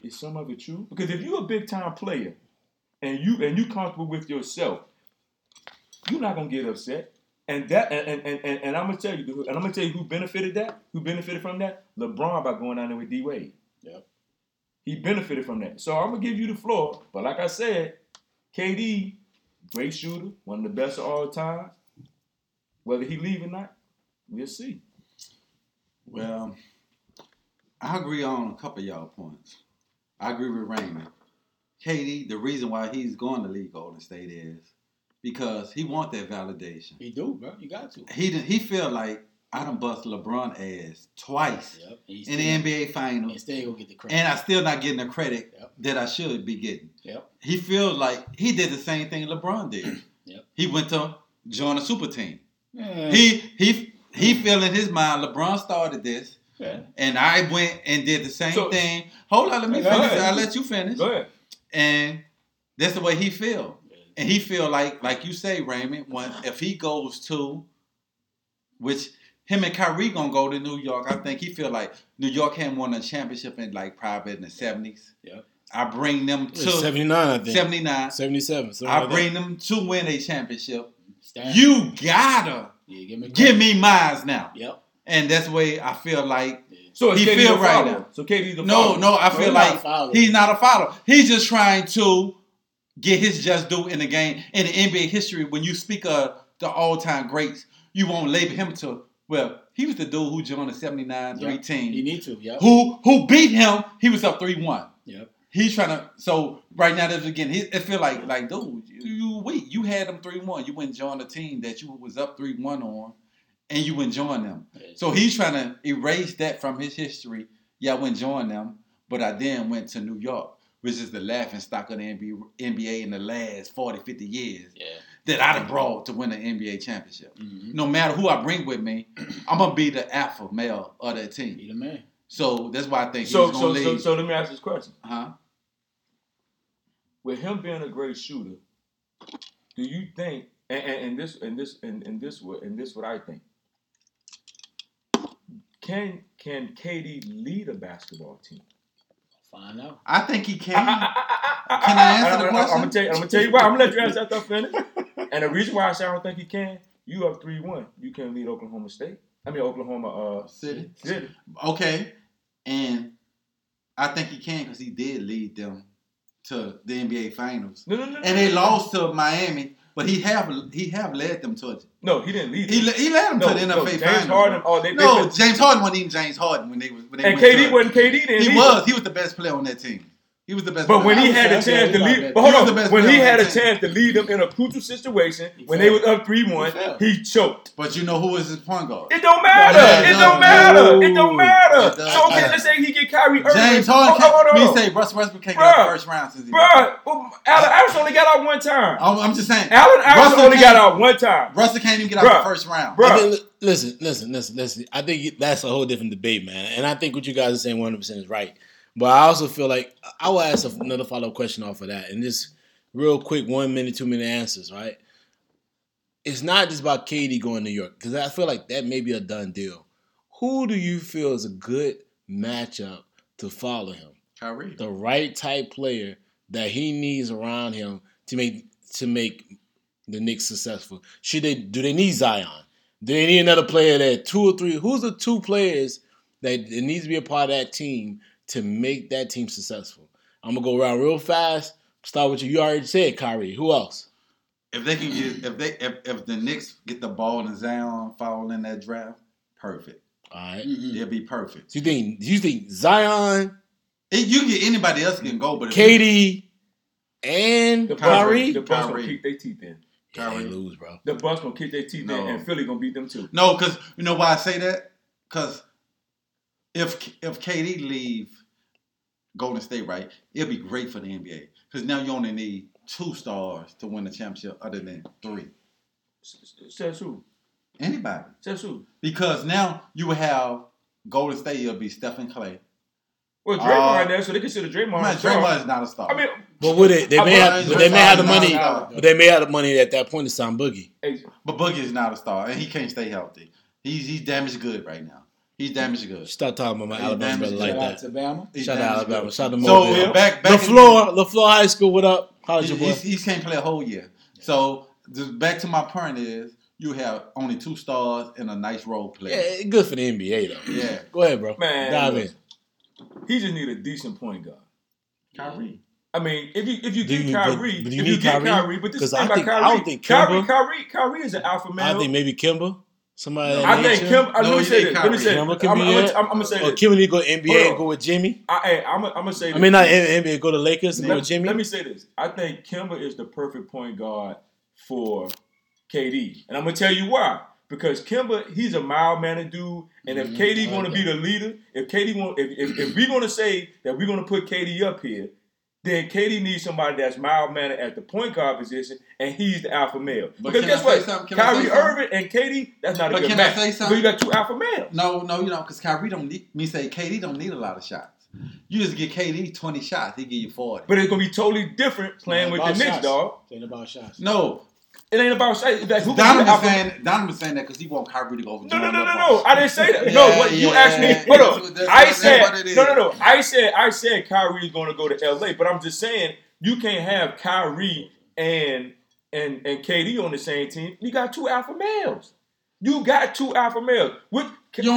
is some of it true? Because if you're a big-time player, and you comfortable with yourself, you're not gonna get upset. And I'm gonna tell you, dude, and I'm gonna tell you who benefited that, who benefited from that? LeBron by going down there with D Wade. Yep. He benefited from that. So I'm gonna give you the floor. But like I said, KD, great shooter, one of the best of all time. Whether he leave or not, we'll see. Well, I agree on a couple of y'all points. I agree with Raymond. KD, the reason why he's going to leave Golden State is because he want that validation. He do, bro. You got to. He feel like I done bust LeBron ass twice in the NBA Finals. And still gonna get the credit. And I still not getting the credit that I should be getting. Yep. He feels like he did the same thing LeBron did. Yep. He went to join a super team. Yeah. He feel in his mind LeBron started this. Yeah. And I went and did the same thing. Hold on, let me finish. I'll let you finish. Go ahead. And that's the way he feel. And he feel like you say, Raymond, if he goes to, which him and Kyrie going to go to New York, I think he feel like New York hadn't won a championship in like probably in the 70s. Yeah. I bring them to 79, I think. 79. 77. I bring them to win a championship. Stand. You got to give me mines now. Yep. And that's the way I feel like. So he feel right now. So KD's a follower. No, I feel like he's not a follower. He's just trying to get his just due in the game. In the NBA history, when you speak of the all-time greats, you won't label him to, well, he was the dude who joined the 79-3 team. You need to, yeah. Who beat him, he was up 3-1. Yep. He's trying to, so right now, again, it feel like dude, you weak. You had them 3-1. You wouldn't join a team that you was up 3-1 on. And you enjoying them. So he's trying to erase that from his history. Yeah, I went join them, but I then went to New York, which is the laughing stock of the NBA in the last 40, 50 years that I done brought to win an NBA championship. Mm-hmm. No matter who I bring with me, I'm going to be the alpha male of that team. Be the man. So that's why I think he's going to leave. So let me ask this question. Huh? With him being a great shooter, do you think, and this what I think, Can KD lead a basketball team? Find out. I think he can. Can I answer the question? I'm gonna tell you why. I'm gonna let you answer that finish. And the reason why I say I don't think he can, you up 3-1. You can't lead Oklahoma State. I mean Oklahoma City. Okay. And I think he can because he did lead them to the NBA Finals. No. And they lost to Miami, But he have led them to it. No, he didn't lead them. He led them to the NBA James Finals. Harden, James Harden wasn't even James Harden when they went KD wasn't KD then. He was the best player on that team. He was the best. But when he had a chance to lead, but hold on, when he had a chance to lead them in a crucial situation, when they was up 3-1, he choked. But you know who was his point guard? It don't matter. It don't matter. It don't matter. So okay, let's say he get Kyrie Irving. James Harden. Me say Russell Westbrook can't get out the first round since he. Allen Iverson only got out one time. I'm just saying. Allen Iverson only got out one time. Russell can't even get out the first round. Listen. I think that's a whole different debate, man. And I think what you guys are saying 100% is right. But I also feel like I will ask another follow-up question off of that. And just real quick 1 minute, 2 minute answers, right? It's not just about KD going to New York, because I feel like that may be a done deal. Who do you feel is a good matchup to follow him? Kyrie. The right type player that he needs around him to make the Knicks successful. Do they need Zion? Do they need another player there? Two or three? Who's the two players that it needs to be a part of that team to make that team successful? I'm gonna go around real fast. Start with you. You already said Kyrie. Who else? If the Knicks get the ball and Zion following that draft, perfect. All right, they'll be perfect. So you think Zion? You get anybody else can go, but KD and Kyrie. The Bucks will kick their teeth in. Kyrie lose, bro. The Bucks gonna kick their teeth in, and Philly gonna beat them too. No, because you know why I say that? Because if KD leave Golden State, right, it'll be great for the NBA, because now you only need two stars to win the championship other than three. Says who? Anybody. Says who? Because now you will have Golden State, it'll be Steph and Clay. Well, Draymond there, so they consider Draymond a star. Draymond is not a star. I mean, but would it? They may have the money. But they may have the money at that point to sign Boogie. But Boogie is not a star, and he can't stay healthy. He's damaged good right now. He's damaged good. Stop talking about my Alabama brother like that. Shout out to Alabama. Shout out to Mobile. So LaFleur High School, what up? How's your boy? He can't play a whole year. Yeah. So back to my point is, you have only two stars and a nice role player. Yeah, good for the NBA though. Yeah. Go ahead, bro. Man, dive in. He just need a decent point guard. Kyrie. I mean, if you get Kyrie, but this is about Kyrie. I don't think Kyrie is an alpha male. I think maybe Kimba. Let me say this. Kimba need to go to NBA and go with Jimmy. Not NBA, go to Lakers and go with Jimmy. Let me say this. I think Kimba is the perfect point guard for KD. And I'm going to tell you why. Because Kimba, he's a mild-mannered dude. And if KD want to be the leader, if we're going to say that we're going to put KD up here, then KD needs somebody that's mild-mannered at the point guard position, and he's the alpha male. But because guess what? Kyrie Irving and KD, that's not a good match. But can I say something? But you got two alpha males. No, you don't, because Kyrie don't need – me say KD don't need a lot of shots. You just get KD 20 shots, he give you 40. But it's going to be totally different playing with the Knicks, dog. It ain't about shots. No. It ain't about shots. Donovan's saying that because he wants Kyrie to go over. No. I didn't say that. I said Kyrie's going to go to LA, but I'm just saying you can't have Kyrie and KD on the same team. You got two alpha males. You don't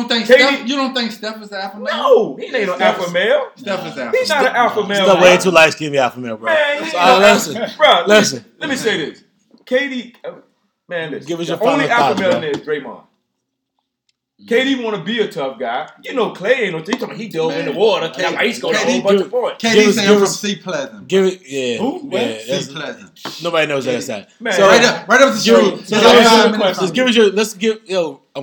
think Steph is an alpha male? No, he ain't no alpha male. Steph is alpha. He's not an alpha male. He's way too light-skinned alpha male, bro. Listen. Let me say this. KD, man, listen. Give us your only alpha male in there is Draymond. KD want to be a tough guy. You know, Clay ain't no thing. He dove in the water. He's going to a whole bunch of points. KD saying from C. Pleasant. Give it, yeah. Who? Yeah, C. Pleasant. Nobody knows that side. Man, so right up the street. I'm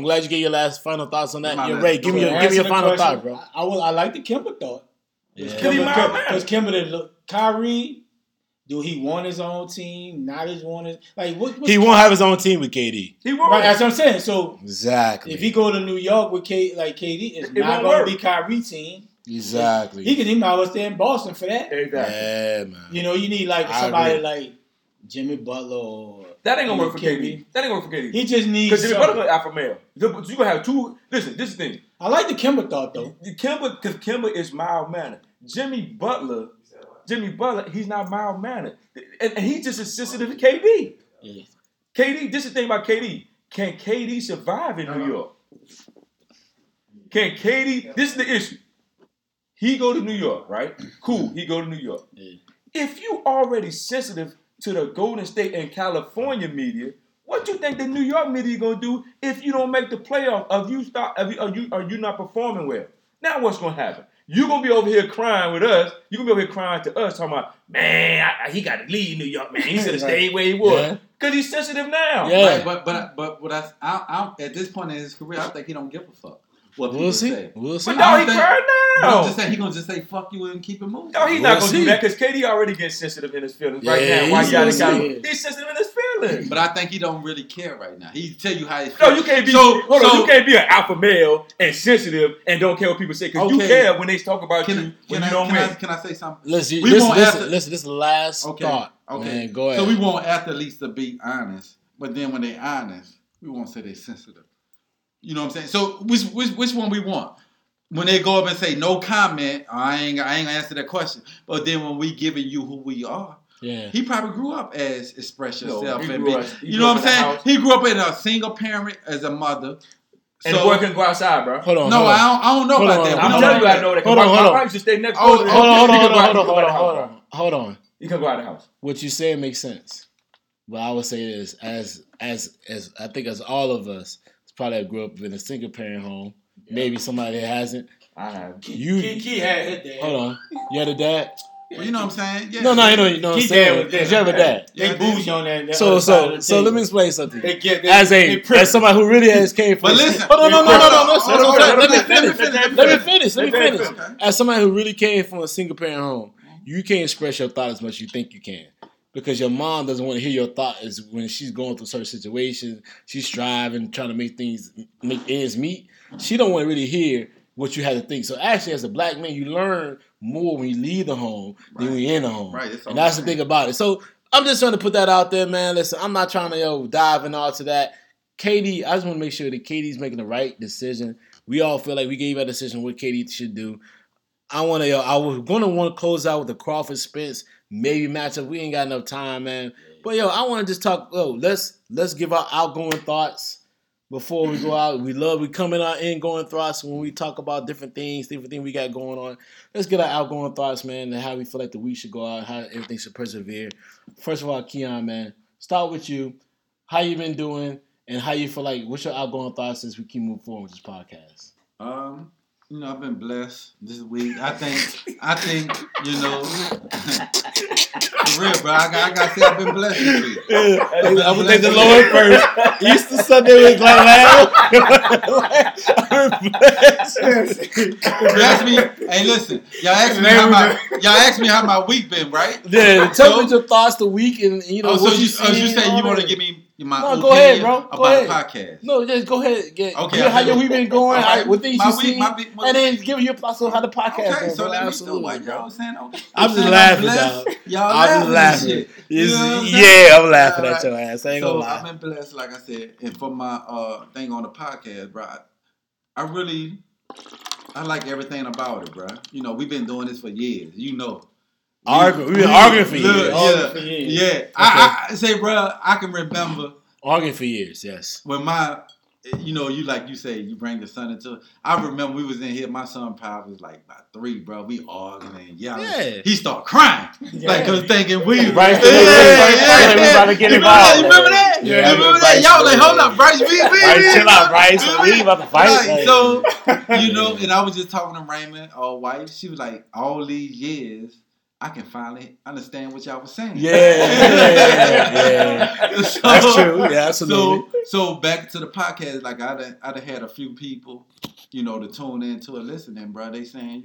glad you get your last final thoughts on that. Ray, give me your final thought, bro. I like the Kimba thought. Because Kimba didn't look. Kyrie. Do he want his own team? Not his own? Like what? He won't have his own team with KD. He won't. Right, that's what I'm saying. So exactly, if he go to New York with KD, it's not going to be Kyrie's team. Exactly. He might as well stay in Boston for that. Exactly. Yeah, man. You know, you need like somebody like Jimmy Butler. Or that ain't gonna work for KD. He just needs because Jimmy Butler alpha male. You gonna have two. Listen, this is the thing. I like the Kimba thought though. Because Kimba is mild mannered. Jimmy Butler, he's not mild-mannered. And he's just as sensitive to KD. Yeah. KD, this is the thing about KD. Can KD survive in New York? Can KD... This is the issue. He go to New York, right? Cool, he go to New York. Yeah. If you already sensitive, to the Golden State and California media, what you think the New York media gonna do if you don't make the playoff? Are you not performing well? Now what's gonna happen? You're going to be over here crying with us. You're going to be over here crying to us talking about, man, he got to leave New York, man. He should have stayed where he was. Because he's sensitive now. Yeah. Right, but what I at this point in his career, I think he don't give a fuck what people say. We'll see. But no, he crying now. I'm just saying, he's going to just say, fuck you and keep it moving. No, he's not going to do that because KD already gets sensitive in his feelings right now. Why y'all he's sensitive in his feelings. But I think he don't really care right now. He tell you how he feels. No, you can't be you can't be an alpha male and sensitive and don't care what people say because you care when they talk about you don't win. Can I say something? Listen, this last thought. Okay. Man, go ahead. So we want athletes to be honest, but then when they're honest, we won't say they're sensitive. You know what I'm saying? So which one we want? When they go up and say no comment, I ain't gonna answer that question. But then when we giving you who we are, he probably grew up as express yourself. You know what I'm saying? He grew up in a single parent as a mother. And the boy can go outside, bro. Hold on. I don't know about that. I'm telling you, I know that. Hold on. I should stay next door. Hold on. You can go out of the house. What you say makes sense. But I would say this, as I think as all of us probably grew up in a single parent home. Yeah. Maybe somebody hasn't. I have. Key had his dad. Hold on. You had a dad? Well, you know what I'm saying? Yeah. No, I'm saying. You have a dad. They bougie on that. So let me explain something. As somebody who really has came from. But listen. Let me finish. As somebody who really came from a single parent home, you can't express your thought as much as you think you can. Because your mom doesn't want to hear your thoughts when she's going through certain situations. She's striving, trying to make ends meet. She don't want to really hear what you have to think. So actually, as a black man, you learn more when you leave the home than when you're in the home. Right. And that's the thing about it. So I'm just trying to put that out there, man. Listen, I'm not trying to dive and all to that. KD, I just want to make sure that KD's making the right decision. We all feel like we gave our decision what KD should do. I was going to want to close out with the Crawford Spence maybe matchup. We ain't got enough time, man. But I want to just talk. Let's give our outgoing thoughts before we go out. We come in our ingoing thoughts when we talk about different things we got going on. Let's get our outgoing thoughts, man, and how we feel like the week should go out, how everything should persevere. First of all, Keon, man, start with you. How you been doing, and how you feel like? What's your outgoing thoughts since we keep moving forward with this podcast? I've been blessed this week. I think, for real, bro. I got to say I've been blessed this week. I'm going to thank the Lord first. Easter Sunday was like, I've been blessed. Hey, listen. Y'all asked me how my week been, right? Yeah, tell me your thoughts the week and, what you see. You say you want to give me... Go ahead, bro. About the podcast. No, just go ahead. Get how your week been going, right, what things you see, and then give your thoughts on how the podcast goes. Okay, so let me do what y'all was saying. Okay. I'm just laughing, dog. I'm just laughing. I'm laughing at your ass. I ain't gonna lie. I've been blessed, like I said, and for my thing on the podcast, bro, I like everything about it, bro. We've been doing this for years. We've been arguing for years. Yeah. Okay. I say, bro, I can remember. Arguing for years, yes. When my, you say, you bring the son into it. I remember we was in here. My son probably was like about 3, bro. We arguing and yelling. Yeah. He started crying. Yeah. Like, because thinking we. Bryce, we about to get involved. You remember that? Yeah. You remember that? Y'all like, hold up, Bryce. We chill out, Bryce. We about to fight. So, and I was just talking to Raymond, our wife. She was like, all these years, I can finally understand what y'all was saying. Yeah. So, that's true. Yeah, absolutely. So back to the podcast, like I done had a few people, to tune in to a listening, bro. They saying,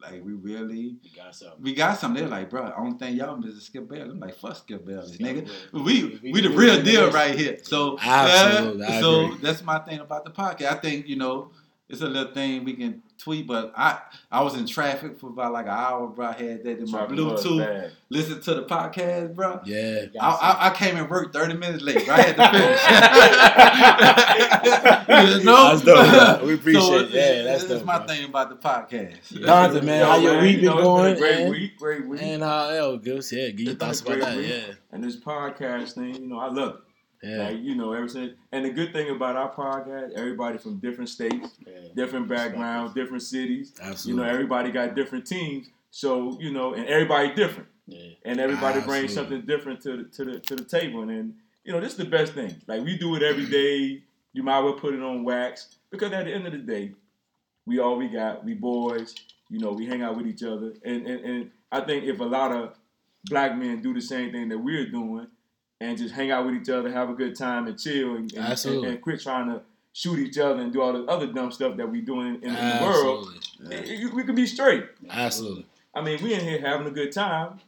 like we got something. They're like, bro, only thing y'all miss is Skip Bayless. I'm like, fuck Skip Bayless, nigga. We the real deal right here. So absolutely. So that's my thing about the podcast. I think it's a little thing we can tweet, but I was in traffic for about like an hour, bro. I had that in my Bluetooth. Listen to the podcast, bro. Yeah. I came and worked 30 minutes late, bro. I had to finish. That's dope, bro. We appreciate it. Yeah, that's dope, my thing about the podcast. Jonathan, man, how your week been going? Great week. And Gibbs, give your thoughts about that. Yeah. And this podcast thing, I love it. Yeah. Like, everything. And the good thing about our podcast, everybody from different states, different backgrounds, different cities. Absolutely. Everybody got different teams. So, and everybody different. Yeah. And everybody brings something different to the table. And you know, this is the best thing. Like, we do it every day. You might as well put it on wax, because at the end of the day, we all we got. We boys. You know, we hang out with each other. And I think if a lot of black men do the same thing that we're doing and just hang out with each other, have a good time and chill and quit trying to shoot each other and do all the other dumb stuff that we doing in the world, we could be straight. Absolutely. I mean, we in here having a good time.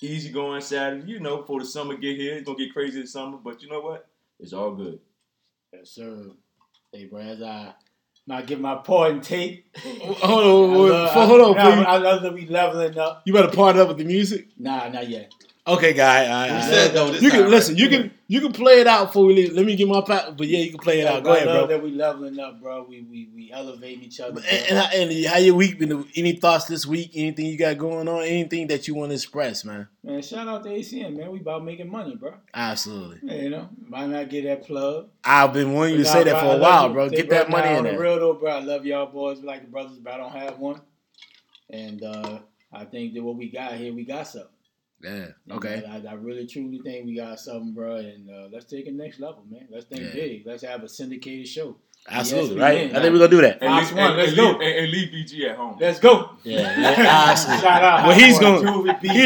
Easy going Saturday, you know, before the summer get here. It's going to get crazy this summer, but you know what? It's all good. Yes, sir. Hey, bro, as I not give my point take. Hold on, please. I love that we leveling up. You better part up with the music? Nah, not yet. Okay, guy. You can play it out before we leave. Let me get my pack, but yeah, you can play it out. Go ahead, bro. I love that we leveling up, bro. We elevating each other. And how your week been? Any thoughts this week? Anything you got going on? Anything that you want to express, man? Man, shout out to ACN, man. We about making money, bro. Absolutely. Yeah, you know, might not get that plug. I've been wanting you to say that for a while, bro. Get that money in there. On the real though, bro, I love y'all boys like brothers, but I don't have one. And I think that what we got here, we got something. Yeah. Okay. And I really truly think we got something, bro, and let's take it next level, man. Let's think big. Let's have a syndicated show. Absolutely, yes, right? I think we're gonna do that. And leave BG at home. Let's go. Yeah. Shout out. Well, he's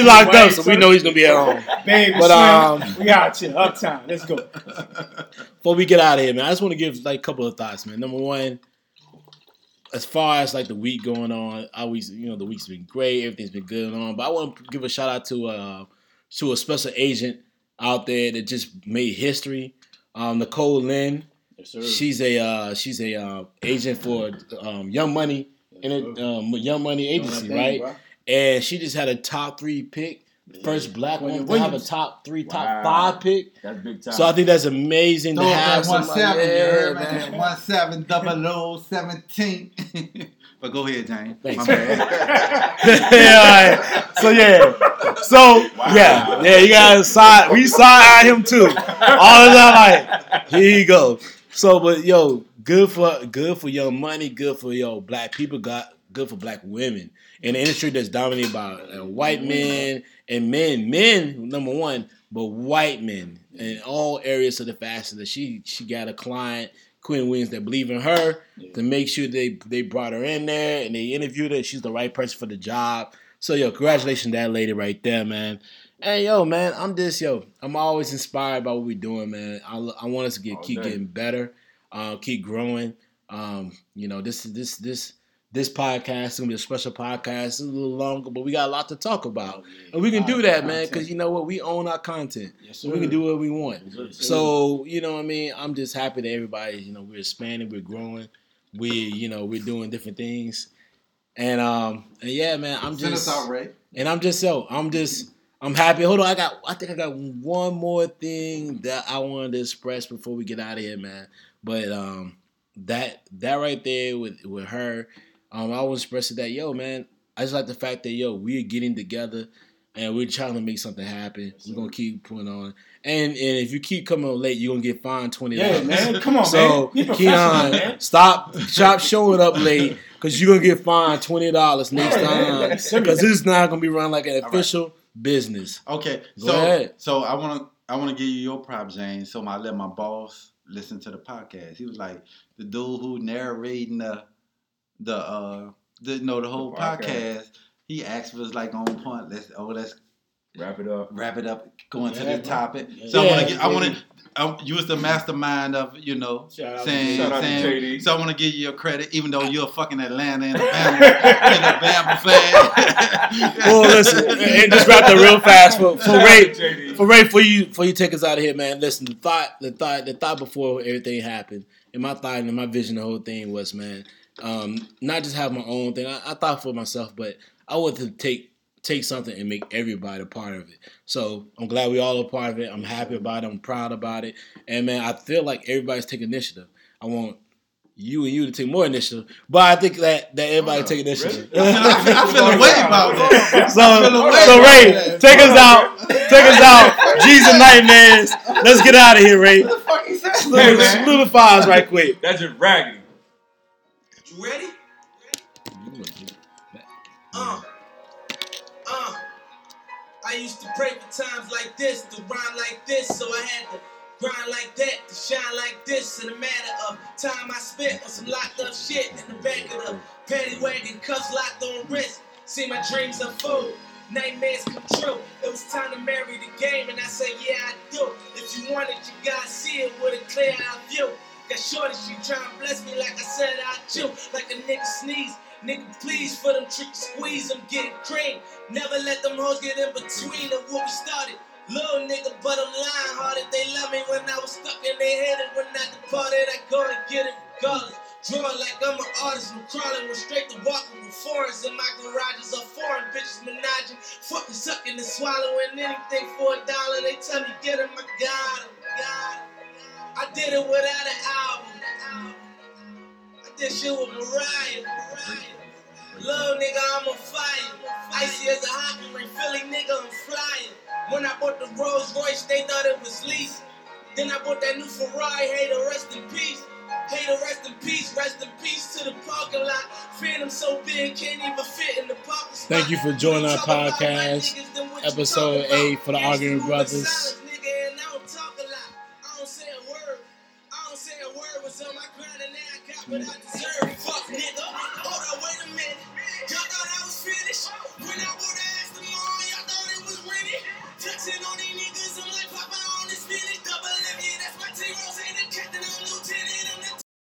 locked up, so we know he's gonna be at home. Baby, but we out here, uptown. Let's go. Before we get out of here, man, I just want to give like a couple of thoughts, man. Number one, as far as like the week going on, the week's been great. Everything's been good on. But I want to give a shout out to a special agent out there that just made history, Nicole Lynn. Yes, sir. She's a agent for Young Money Young Money agency, right? Bro. And she just had a top 3 pick. First black woman to have a top 5 pick. That's big time. So I think that's amazing to have somebody. 17. But go ahead, James. Thanks. You guys side. We side eyed him too. All of that, like, here you go. So, but yo, good for Young Money. Good for black people. Good for black women in an industry that's dominated by white men. And men, number one, but white men in all areas of the fashion. That she got a client, Quinn Williams, that believe in her to make sure they brought her in there and they interviewed her. She's the right person for the job. So, congratulations to that lady right there, man. And, man, I'm always inspired by what we're doing, man. I want us to keep getting better, keep growing. This podcast is going to be a special podcast. It's a little longer, but we got a lot to talk about. And we can do that, man, because you know what? We own our content. Yes, sir. We can do what we want. Yes, sir. So, you know what I mean? I'm just happy that everybody, we're expanding, we're growing, we're doing different things. And, man, I'm happy. Hold on, I think I got one more thing that I wanted to express before we get out of here, man. But that right there with her, I was expressing that, man, I just like the fact that, we're getting together and we're trying to make something happen. We're going to keep putting on. And if you keep coming on late, you're going to get fined $20. Yeah, man. Come on, man. So, Keon, stop showing up late because you're going to get fined $20 next time because this is not going to be run like an official business. Okay. So I want to give you your prop, James. So I let my boss listen to the podcast. He was like, the dude who narrating the whole podcast. He asked us like on point. Let's wrap it up. Going to the topic. So you was the mastermind of saying. So I want to give you your credit, even though you're fucking Atlanta and Alabama fan. Well, listen, and just wrap it real fast for Ray for you take us out of here, man. Listen, the thought before everything happened, and my thought and my vision, the whole thing was, man. Not just have my own thing. I thought for myself, but I wanted to take something and make everybody a part of it. So I'm glad we all are part of it. I'm happy about it. I'm proud about it. And man, I feel like everybody's taking initiative. I want you to take more initiative, but I think that everybody take initiative. Really? I feel a way about that. So Ray, take us out. G's and nightmares. Let's get out of here, Ray. What the fuck you saying? Little files right quick. That's just raggedy. You ready? I I used to pray for times like this, to rhyme like this, so I had to grind like that, to shine like this. In a matter of time I spent on some locked up shit in the back of the paddy wagon, cuffs locked on wrist. See my dreams unfold, nightmares come true. It was time to marry the game, and I said, yeah, I do. If you want it, you gotta see it with a clear eye view. Got shorty, she tryna bless me like I said I do. Like a nigga sneeze, nigga please, for them trick squeeze, I'm getting cream. Never let them hoes get in between of what we started. Little nigga, but I'm lying hearted. They love me when I was stuck in their head, and when I departed, I go to get it regardless. Drawing like I'm an artist, I'm crawling, went straight to walking with foreigns in my garages. All foreign bitches menaging, fucking sucking and swallowing anything for $1. They tell me get him, I got him, got him. I did it without an album. I did shit with Mariah. Little nigga, I'm on fire. Icy as a hockey ring, Philly nigga, I'm flying. When I bought the Rolls Royce, they thought it was leased. Then I bought that new Ferrari, hater, rest in peace. Hater, rest in peace to the parking lot. Phantom so big, can't even fit in the parking spot. Thank you for joining our podcast, episode 8 for the Arguing Brothers. But I deserve